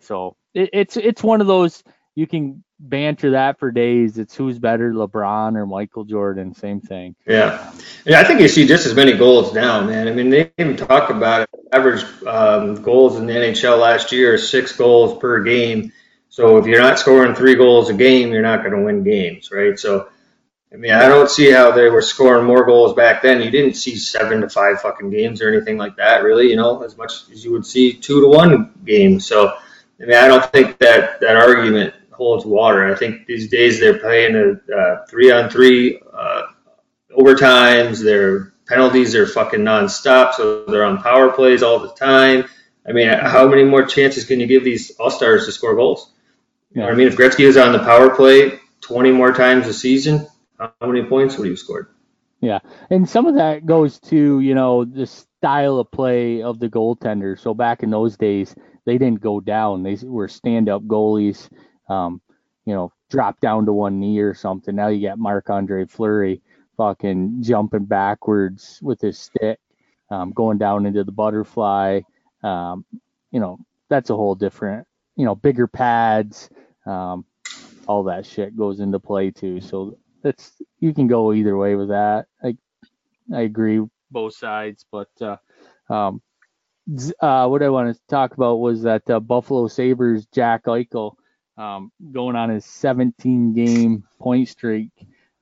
so it, it's, it's one of those, you can banter that for days. It's who's better, LeBron or Michael Jordan, same thing. Yeah. Yeah, I think you see just as many goals now, man. I mean, they even talk about it. Average um, goals in the N H L last year is six goals per game. So if you're not scoring three goals a game, you're not going to win games, right? So, I mean, I don't see how they were scoring more goals back then. You didn't see seven to five fucking games or anything like that, really, you know, as much as you would see two to one games. So, I mean, I don't think that that argument – holds water. I think these days they're playing a uh, three-on-three uh, overtimes. Their penalties are fucking nonstop, so they're on power plays all the time. I mean, how many more chances can you give these all-stars to score goals? You know what I mean? If Gretzky was on the power play twenty more times a season, how many points would he have scored? Yeah, and some of that goes to, you know, the style of play of the goaltender. So back in those days, they didn't go down. They were stand-up goalies. Um, you know, drop down to one knee or something. Now you got Marc-Andre Fleury fucking jumping backwards with his stick. um, going down into the butterfly. Um, you know, that's a whole different, you know, bigger pads, um, all that shit goes into play too. So that's, you can go either way with that. I, I agree both sides, but, uh, um, uh, what I wanted to talk about was that, uh, Buffalo Sabres, Jack Eichel, um, going on his seventeen game point streak.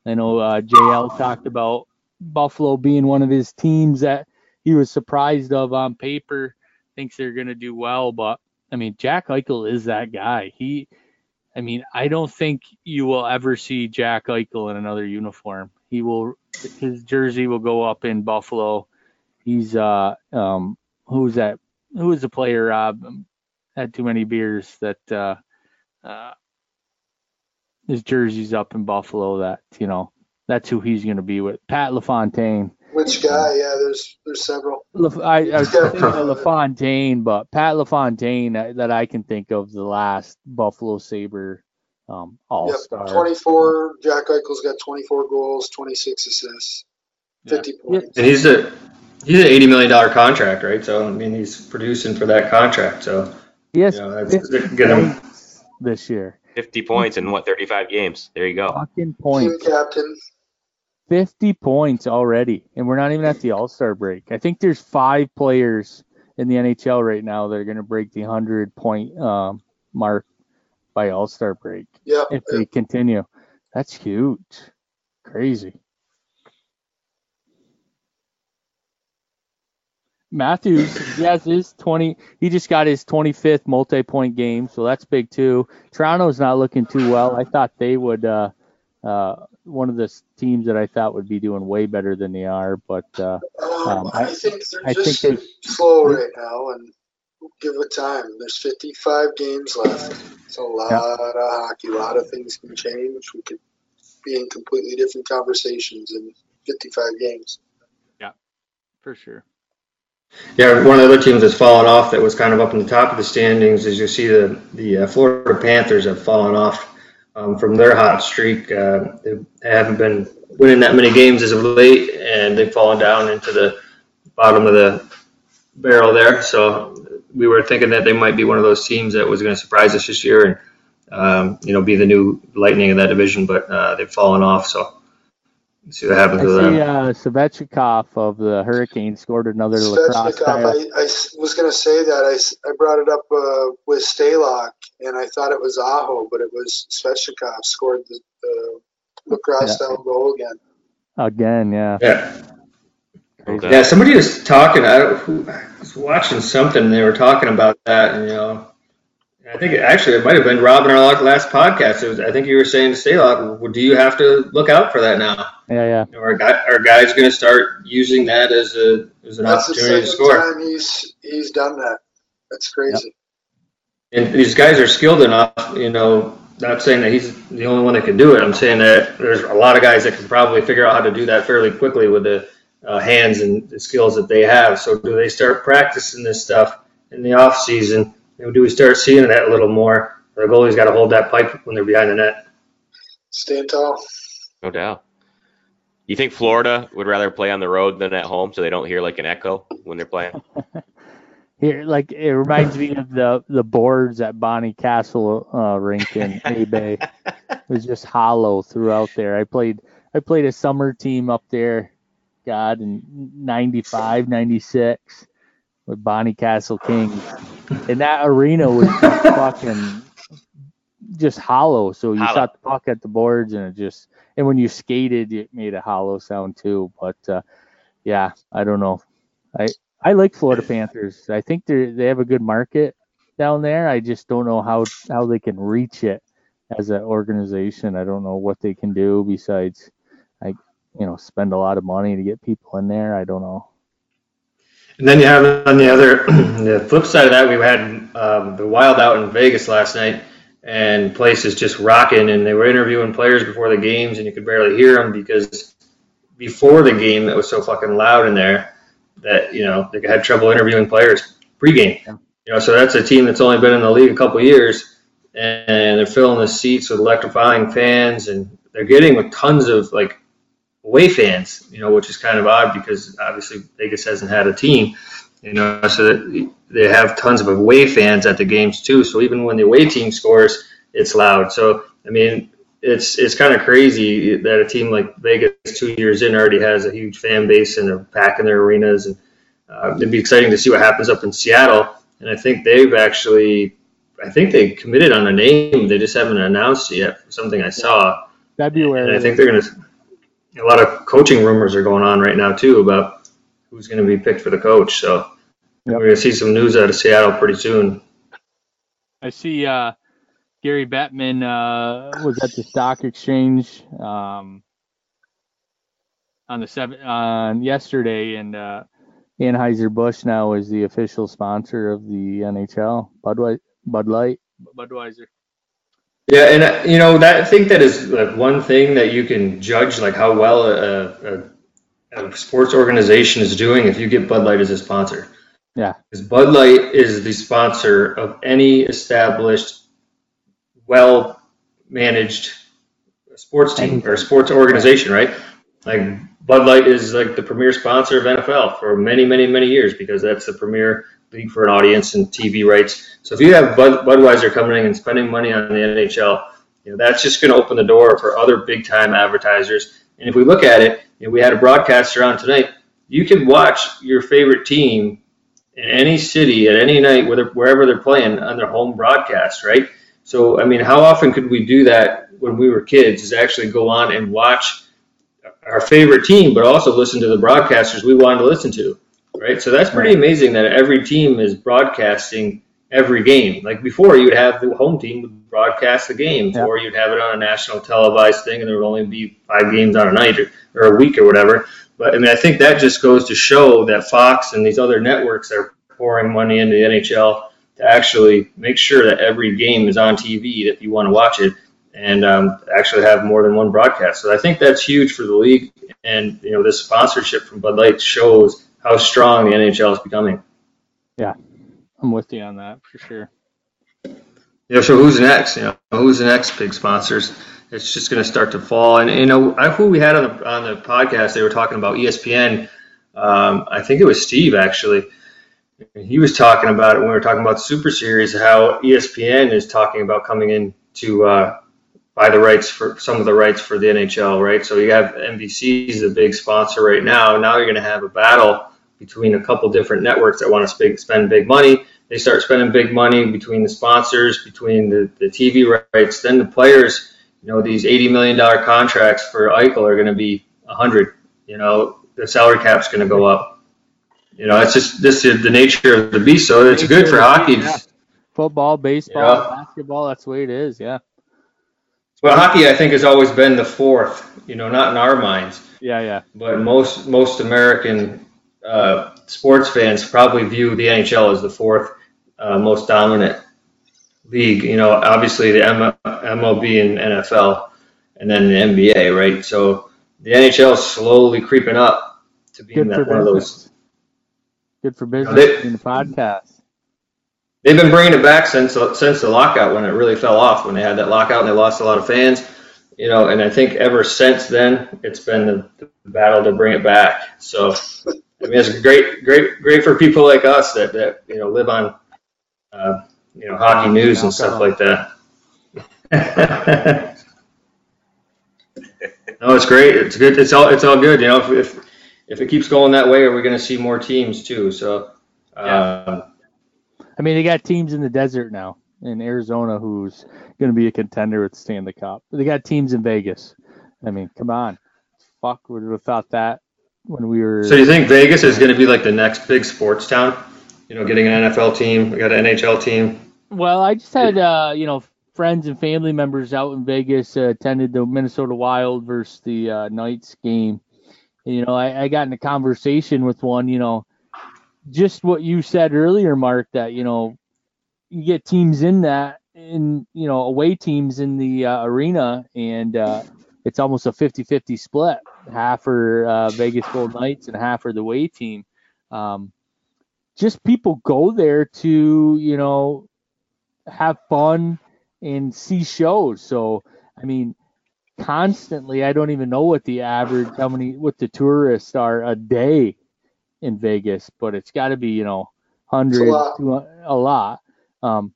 I know, uh, J L talked about Buffalo being one of his teams that he was surprised of on paper, thinks they're going to do well, but I mean, Jack Eichel is that guy. He, I mean, I don't think you will ever see Jack Eichel in another uniform. He will, his jersey will go up in Buffalo. He's, uh, um, who's that? Who is the player? Rob had too many beers that, uh, uh, his jersey's up in Buffalo. That, you know, that's who he's going to be with. Pat LaFontaine. Which guy? Yeah, there's there's several. La, I, I was thinking of LaFontaine, but Pat LaFontaine that, that I can think of, the last Buffalo Sabre um, All-Star. Yep, twenty-four. Jack Eichel's got twenty-four goals, twenty-six assists, fifty yeah. points. And he's a he's an eighty million dollars contract, right? So I mean, he's producing for that contract. So yes, you know, that's gonna this year. Fifty points in what? Thirty-five games. There you go. Fucking points, captain. fifty points already, and we're not even at the All-Star break. I think there's five players in the N H L right now that are going to break the one hundred point um, mark by All-Star break. Yeah, if they continue. That's huge. Crazy. Matthews, he has his twenty. He just got his twenty-fifth multi-point game, so that's big too. Toronto's not looking too well. I thought they would uh, – Uh, one of the teams that I thought would be doing way better than they are, but uh, um, I, I think they're I just think they, slow right now, and give it time. There's fifty-five games left. It's a lot yeah. of hockey. A lot of things can change. We could be in completely different conversations in fifty-five games. Yeah, for sure. Yeah, one of the other teams that's fallen off that was kind of up in the top of the standings is you see the the uh, Florida Panthers have fallen off. Um, from their hot streak, uh, they haven't been winning that many games as of late, and they've fallen down into the bottom of the barrel there. So we were thinking that they might be one of those teams that was going to surprise us this year and, um, you know, be the new Lightning in that division, but uh, they've fallen off. So let's see what happens I with see, them. Uh, Svechnikov of the Hurricanes scored another lacrosse tile. I, I was going to say that. I, I brought it up uh, with Stalock. And I thought it was Aho, but it was Svechnikov scored the, the lacrosse yeah. down goal again. Again, yeah. Yeah. Okay. Yeah. Somebody was talking. I, don't, who, I was watching something. And they were talking about that, and you know, I think it, actually it might have been Rob in our last podcast. It was, I think you were saying to Stalock, well, do you have to look out for that now? Yeah, yeah. You know, our guy, our guy's going to start using that as a as an That's opportunity to score. That's the second time he's he's done that. That's crazy. Yep. And these guys are skilled enough, you know, not saying that he's the only one that can do it. I'm saying that there's a lot of guys that can probably figure out how to do that fairly quickly with the uh, hands and the skills that they have. So do they start practicing this stuff in the off season? You know, do we start seeing that a little more? Our goalie's got to hold that pipe when they're behind the net. Stand tall. No doubt. You think Florida would rather play on the road than at home so they don't hear like an echo when they're playing? Here, like it reminds me of the, the boards at Bonnie Castle uh, rink in Hay Bay. It was just hollow throughout there. I played I played a summer team up there, God, in ninety-five, ninety-six with Bonnie Castle Kings, and that arena was just fucking just hollow. So you hollow. shot the puck at the boards, and it just and when you skated, it made a hollow sound too. But uh, yeah, I don't know. I. I like Florida Panthers. I think they they have a good market down there. I just don't know how, how they can reach it as an organization. I don't know what they can do besides, like, you know, spend a lot of money to get people in there. I don't know. And then you have on the other the flip side of that, we had um, the Wild out in Vegas last night, and places just rocking, and they were interviewing players before the games, and you could barely hear them because before the game it was so fucking loud in there. That, you know, they had trouble interviewing players pregame. Yeah. You know, so that's a team that's only been in the league a couple of years, and they're filling the seats with electrifying fans, and they're getting with tons of, like, away fans, you know, which is kind of odd because obviously Vegas hasn't had a team, you know, so that they have tons of away fans at the games too. So even when the away team scores, it's loud. So, I mean, it's it's kind of crazy that a team like Vegas two years in already has a huge fan base and they're packing their arenas. And uh, it'd be exciting to see what happens up in Seattle. And I think they've actually, I think they committed on a name. They just haven't announced it yet, something I saw. February. And I think they're going to, a lot of coaching rumors are going on right now, too, about who's going to be picked for the coach. So yep. We're going to see some news out of Seattle pretty soon. I see uh, Gary Bettman uh, was at the stock exchange um, on the seven, on yesterday, and uh, Anheuser-Busch now is the official sponsor of the N H L, Budweiser. Bud Light, Budweiser. Yeah, and you know, that I think that is like one thing that you can judge, like how well a, a, a sports organization is doing if you get Bud Light as a sponsor. Yeah, because Bud Light is the sponsor of any established, well-managed sports team or sports organization, right? Like Bud Light is like the premier sponsor of N F L for many, many, many years because that's the premier league for an audience and T V rights. So if you have Bud, Budweiser coming in and spending money on the N H L, you know, that's just going to open the door for other big-time advertisers. And if we look at it, you know, we had a broadcaster on tonight. You could watch your favorite team in any city at any night, whether, wherever they're playing, on their home broadcast, right? So, I mean, how often could we do that when we were kids, is actually go on and watch our favorite team, but also listen to the broadcasters we wanted to listen to. Right, so that's pretty amazing that every team is broadcasting every game. Like before, you'd have the home team would broadcast the games, yeah. or you'd have it on a national televised thing, and there would only be five games on a night or, or a week or whatever. But I mean, I think that just goes to show that Fox and these other networks are pouring money into the N H L to actually make sure that every game is on T V if you want to watch it, and um, actually have more than one broadcast. So I think that's huge for the league, and you know, this sponsorship from Bud Light shows how strong the N H L is becoming. Yeah, I'm with you on that for sure. Yeah, so who's next? You know, who's the next big sponsors? It's just going to start to fall. And you know, I, who we had on the on the podcast, they were talking about E S P N. Um, I think it was Steve actually. He was talking about it when we were talking about Super Series, how E S P N is talking about coming in to uh, buy the rights for some of the rights for the N H L, right? So you have N B C is a big sponsor right now. Now you're going to have a battle between a couple different networks that want to spend big money. They start spending big money between the sponsors, between the, the T V rights, then the players, you know, these eighty million dollars contracts for Eichel are going to be a hundred, you know, the salary cap's going to go up. You know, it's just this is the nature of the beast, so it's good for hockey. Yeah. Football, baseball, yeah. Basketball, that's the way it is, yeah. Well, hockey, I think, has always been the fourth, you know, not in our minds. Yeah, yeah. But most most American Uh, sports fans probably view the N H L as the fourth uh, most dominant league. You know, obviously the M L B and N F L, and then the N B A, right? So the N H L is slowly creeping up to being that one of those. Good for business. You know, they, in the podcast. They've been bringing it back since since the lockout, when it really fell off, when they had that lockout and they lost a lot of fans. You know, and I think ever since then, it's been the, the battle to bring it back. So. I mean, it's great, great, great for people like us that, that you know, live on, uh, you know, hockey news and stuff like that. No, it's great. It's good. It's all, it's all good. You know, if if, if it keeps going that way, are we going to see more teams too? So, uh, yeah. I mean, they got teams in the desert now in Arizona who's going to be a contender with Stanley Cup. They got teams in Vegas. I mean, come on, fuck, would have thought that. When we were, so you think Vegas is going to be like the next big sports town? You know, getting an N F L team, we got an N H L team. Well, I just had uh, you know, friends and family members out in Vegas uh, attended the Minnesota Wild versus the uh, Knights game. And, you know, I, I got in a conversation with one. You know, just what you said earlier, Mark. That you know, you get teams in that, in you know, away teams in the uh, arena, and uh, it's almost a fifty-fifty split. Half are uh, Vegas Golden Knights and half are the away team. Um, just people go there to, you know, have fun and see shows. So, I mean, constantly. I don't even know what the average, how many, what the tourists are a day in Vegas, but it's got to be, you know, hundreds, a lot. Um,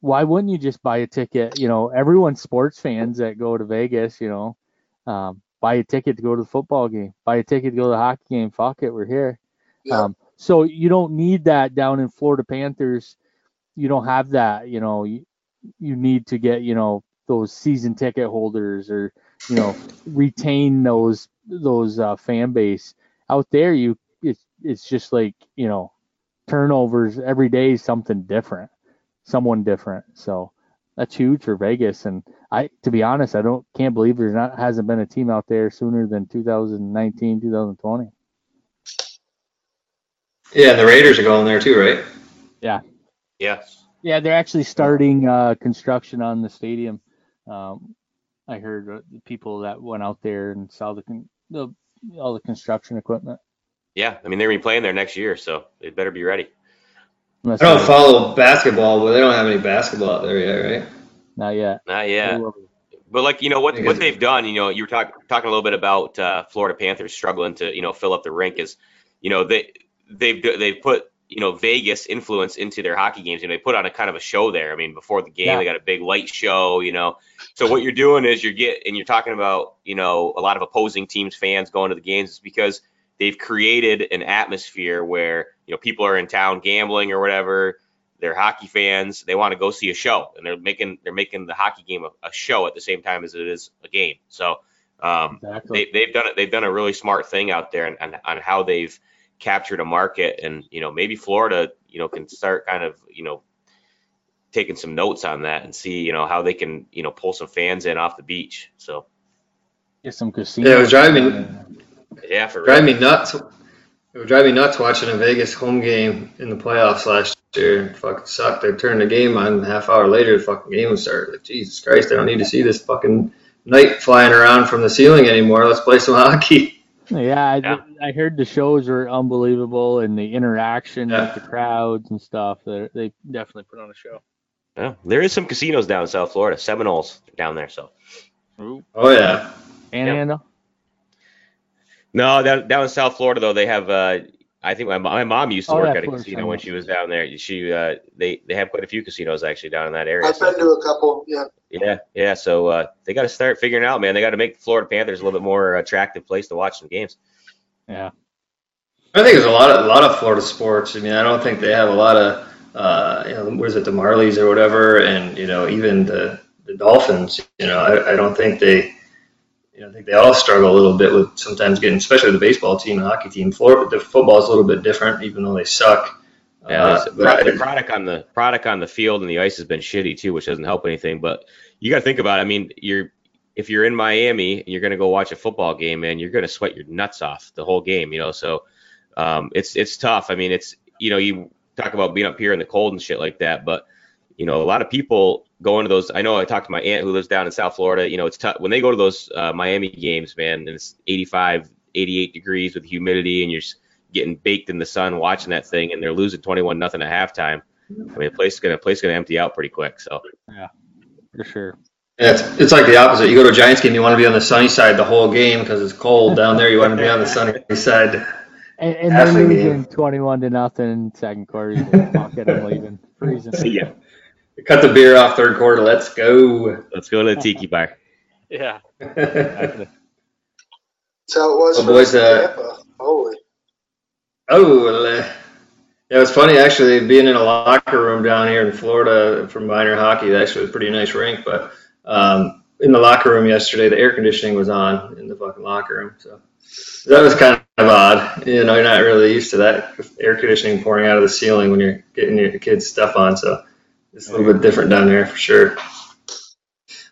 why wouldn't you just buy a ticket? You know, everyone's sports fans that go to Vegas, you know, um, buy a ticket to go to the football game, buy a ticket to go to the hockey game. Fuck it, we're here. Yeah. Um, so you don't need that down in Florida Panthers. You don't have that, you know, you, you need to get, you know, those season ticket holders or, you know, retain those, those uh, fan base out there. You, it's, it's just like, you know, turnovers every day, something different, someone different. So that's huge for Vegas. And I, to be honest, I don't, can't believe there's not, hasn't been a team out there sooner than two thousand nineteen, two thousand twenty. Yeah. And the Raiders are going there too, right? Yeah. Yes. Yeah, they're actually starting uh, construction on the stadium. Um, I heard uh, the people that went out there and saw the, con- the all the construction equipment. Yeah, I mean, they're going to be playing there next year, so they better be ready. Unless I don't follow basketball, but they don't have any basketball out there yet, right? Not yet. Not yet. But, like, you know, what what they've done, you know, you were talk, talking a little bit about uh, Florida Panthers struggling to, you know, fill up the rink is, you know, they they've they've put, you know, Vegas influence into their hockey games, and they put on a kind of a show there. I mean, before the game, yeah. They got a big light show, you know. So what you're doing is you're get and you're talking about, you know, a lot of opposing teams' fans going to the games. It's because they've created an atmosphere where, you know, people are in town gambling or whatever. They're hockey fans. They want to go see a show, and they're making they're making the hockey game a, a show at the same time as it is a game. So um, exactly. they, they've done it. They've done a really smart thing out there, and on, on how they've captured a market. And, you know, maybe Florida, you know, can start kind of, you know, taking some notes on that and see, you know, how they can, you know, pull some fans in off the beach. So get some casino. Yeah, it was driving yeah for drive me nuts it would drive me nuts watching a Vegas home game in the playoffs last year. It fucking sucked. They turned the game on, a half hour later the fucking game was started. Like, Jesus Christ, I don't need to see this fucking knight flying around from the ceiling anymore. Let's play some hockey. Yeah, I, yeah. I heard the shows were unbelievable, and the interaction yeah. with the crowds and stuff. They they definitely put on a show. Yeah, there is some casinos down in South Florida. Seminoles down there, so. Ooh. Oh yeah. And yep. No, down, down in South Florida though, they have. Uh, I think my my mom used to oh, work at a Florida casino Seminoles. When she was down there. She uh, they they have quite a few casinos actually down in that area. I've so. been to a couple. Yeah. Yeah, yeah. So uh, they got to start figuring out, man. They got to make the Florida Panthers a little bit more attractive place to watch some games. Yeah, I think there's a lot of a lot of Florida sports. I mean, I don't think they have a lot of, uh, you know, where's it, the Marlies or whatever, and you know, even the, the Dolphins. You know, I, I don't think they, you know, I think they all struggle a little bit with sometimes getting, especially the baseball team and hockey team. Florida, the football is a little bit different, even though they suck. Yeah, uh, but the product on the product on the field and the ice has been shitty too, which doesn't help anything. But you got to think about it. I mean, you're if you're in Miami and you're going to go watch a football game, man, you're going to sweat your nuts off the whole game, you know. So um, it's it's tough. I mean, it's you know, you talk about being up here in the cold and shit like that, but you know, a lot of people go into those. I know I talked to my aunt who lives down in South Florida. You know, it's tough when they go to those uh, Miami games, man, and it's eighty-five, eighty-eight degrees with humidity, and you're getting baked in the sun watching that thing, and they're losing twenty-one nothing at halftime. I mean, the place is gonna place gonna empty out pretty quick. So yeah, for sure. Yeah, it's it's like the opposite. You go to a Giants game, you want to be on the sunny side the whole game because it's cold down there. You want to be on the sunny side. And, and they're the losing twenty-one to nothing second quarter. You can fuck it, I'm leaving. Freezing. See ya. Cut the beer off third quarter. Let's go. Let's go to the tiki bar. Yeah. Exactly. That's how it was. Oh, for boys, uh, holy. Oh, yeah, it was funny, actually, being in a locker room down here in Florida for minor hockey. That actually was a pretty nice rink, but um, in the locker room yesterday, the air conditioning was on in the fucking locker room. So that was kind of odd. You know, you're not really used to that air conditioning pouring out of the ceiling when you're getting your kids' stuff on. So it's a little bit different down there for sure.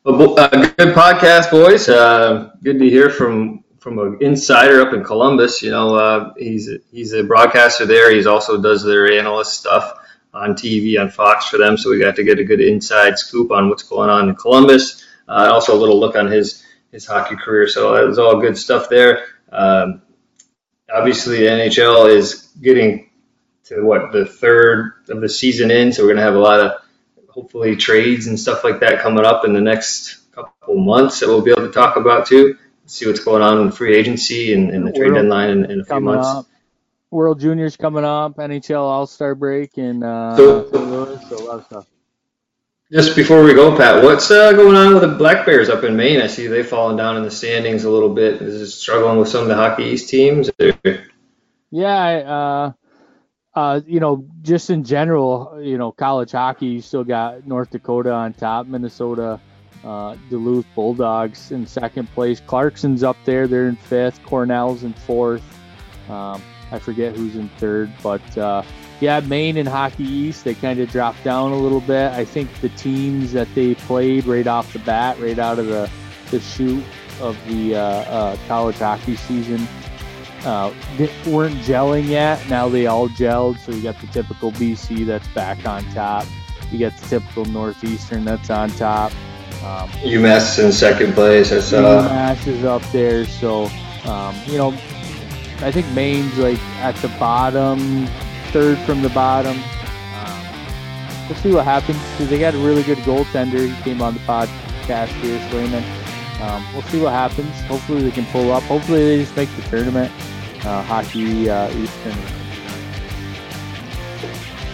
But uh, good podcast, boys. Uh, good to hear from from an insider up in Columbus. You know, uh, he's a, he's a broadcaster there. He's also does their analyst stuff on T V on Fox for them. So we got to get a good inside scoop on what's going on in Columbus. Uh, also a little look on his, his hockey career. So it was all good stuff there. Um, obviously the N H L is getting to what the third of the season in. So we're going to have a lot of hopefully trades and stuff like that coming up in the next couple months that we'll be able to talk about too. See what's going on in free agency and, and the trade deadline in, in a few months. Up. World Juniors coming up, N H L All-Star break, and uh, so, Saint Louis, so a lot of stuff. Just before we go, Pat, what's uh, going on with the Black Bears up in Maine? I see they've fallen down in the standings a little bit. Is it struggling with some of the Hockey East teams? Yeah, I, uh, uh, you know, just in general, you know, college hockey, you still got North Dakota on top, Minnesota, uh, Duluth Bulldogs in second place. Clarkson's up there. They're in fifth. Cornell's in fourth. Um, I forget who's in third, but uh, yeah, Maine and Hockey East, they kind of dropped down a little bit. I think the teams that they played right off the bat, right out of the, the chute of the uh, uh, college hockey season, uh, they weren't gelling yet. Now they all gelled, so you got the typical B C that's back on top. You got the typical Northeastern that's on top. Um, UMass in second place. That's, uh... UMass is up there, so, um, you know, I think Maine's like at the bottom, third from the bottom. Um, we'll see what happens because they got a really good goaltender. He came on the podcast here, Swayman. Um, we'll see what happens. Hopefully they can pull up. Hopefully they just make the tournament, uh, hockey uh, East tournament.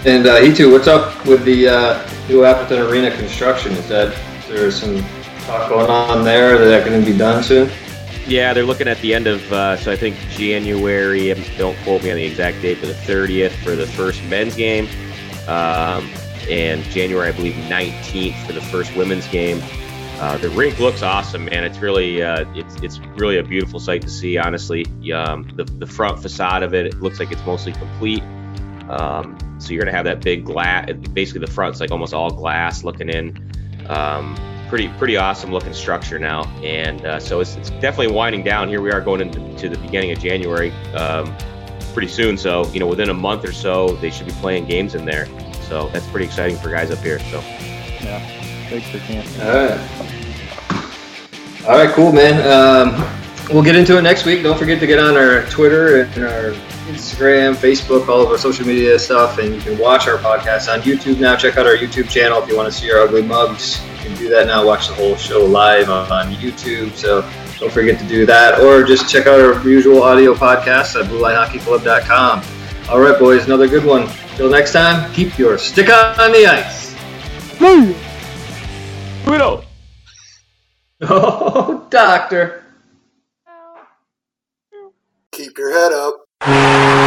And uh, E two, what's up with the uh, New Appleton Arena construction? Is that is there some talk going on there? Is that going to be done soon? Yeah, they're looking at the end of, uh, so I think January, don't quote me on the exact date, but the thirtieth for the first men's game, um, and January, I believe, nineteenth for the first women's game. Uh, the rink looks awesome, man. It's really uh, it's it's really a beautiful sight to see, honestly. Um, the, the front facade of it, it looks like it's mostly complete. Um, so you're going to have that big glass, basically the front's like almost all glass looking in. Um Pretty pretty awesome looking structure now, and uh, so it's, it's definitely winding down. Here we are going into to the beginning of January, um, pretty soon. So you know, within a month or so, they should be playing games in there. So that's pretty exciting for guys up here. So yeah, thanks for camping. All right, all right, cool, man. Um, we'll get into it next week. Don't forget to get on our Twitter and our Instagram, Facebook, all of our social media stuff, and you can watch our podcast on YouTube now. Check out our YouTube channel if you want to see our ugly mugs. You can do that now, watch the whole show live on, on YouTube, so don't forget to do that, or just check out our usual audio podcast at blue line hockey club dot com. All right, boys, another good one. Till next time, keep your stick on the ice. Blue! Widow! Oh, doctor! Keep your head up.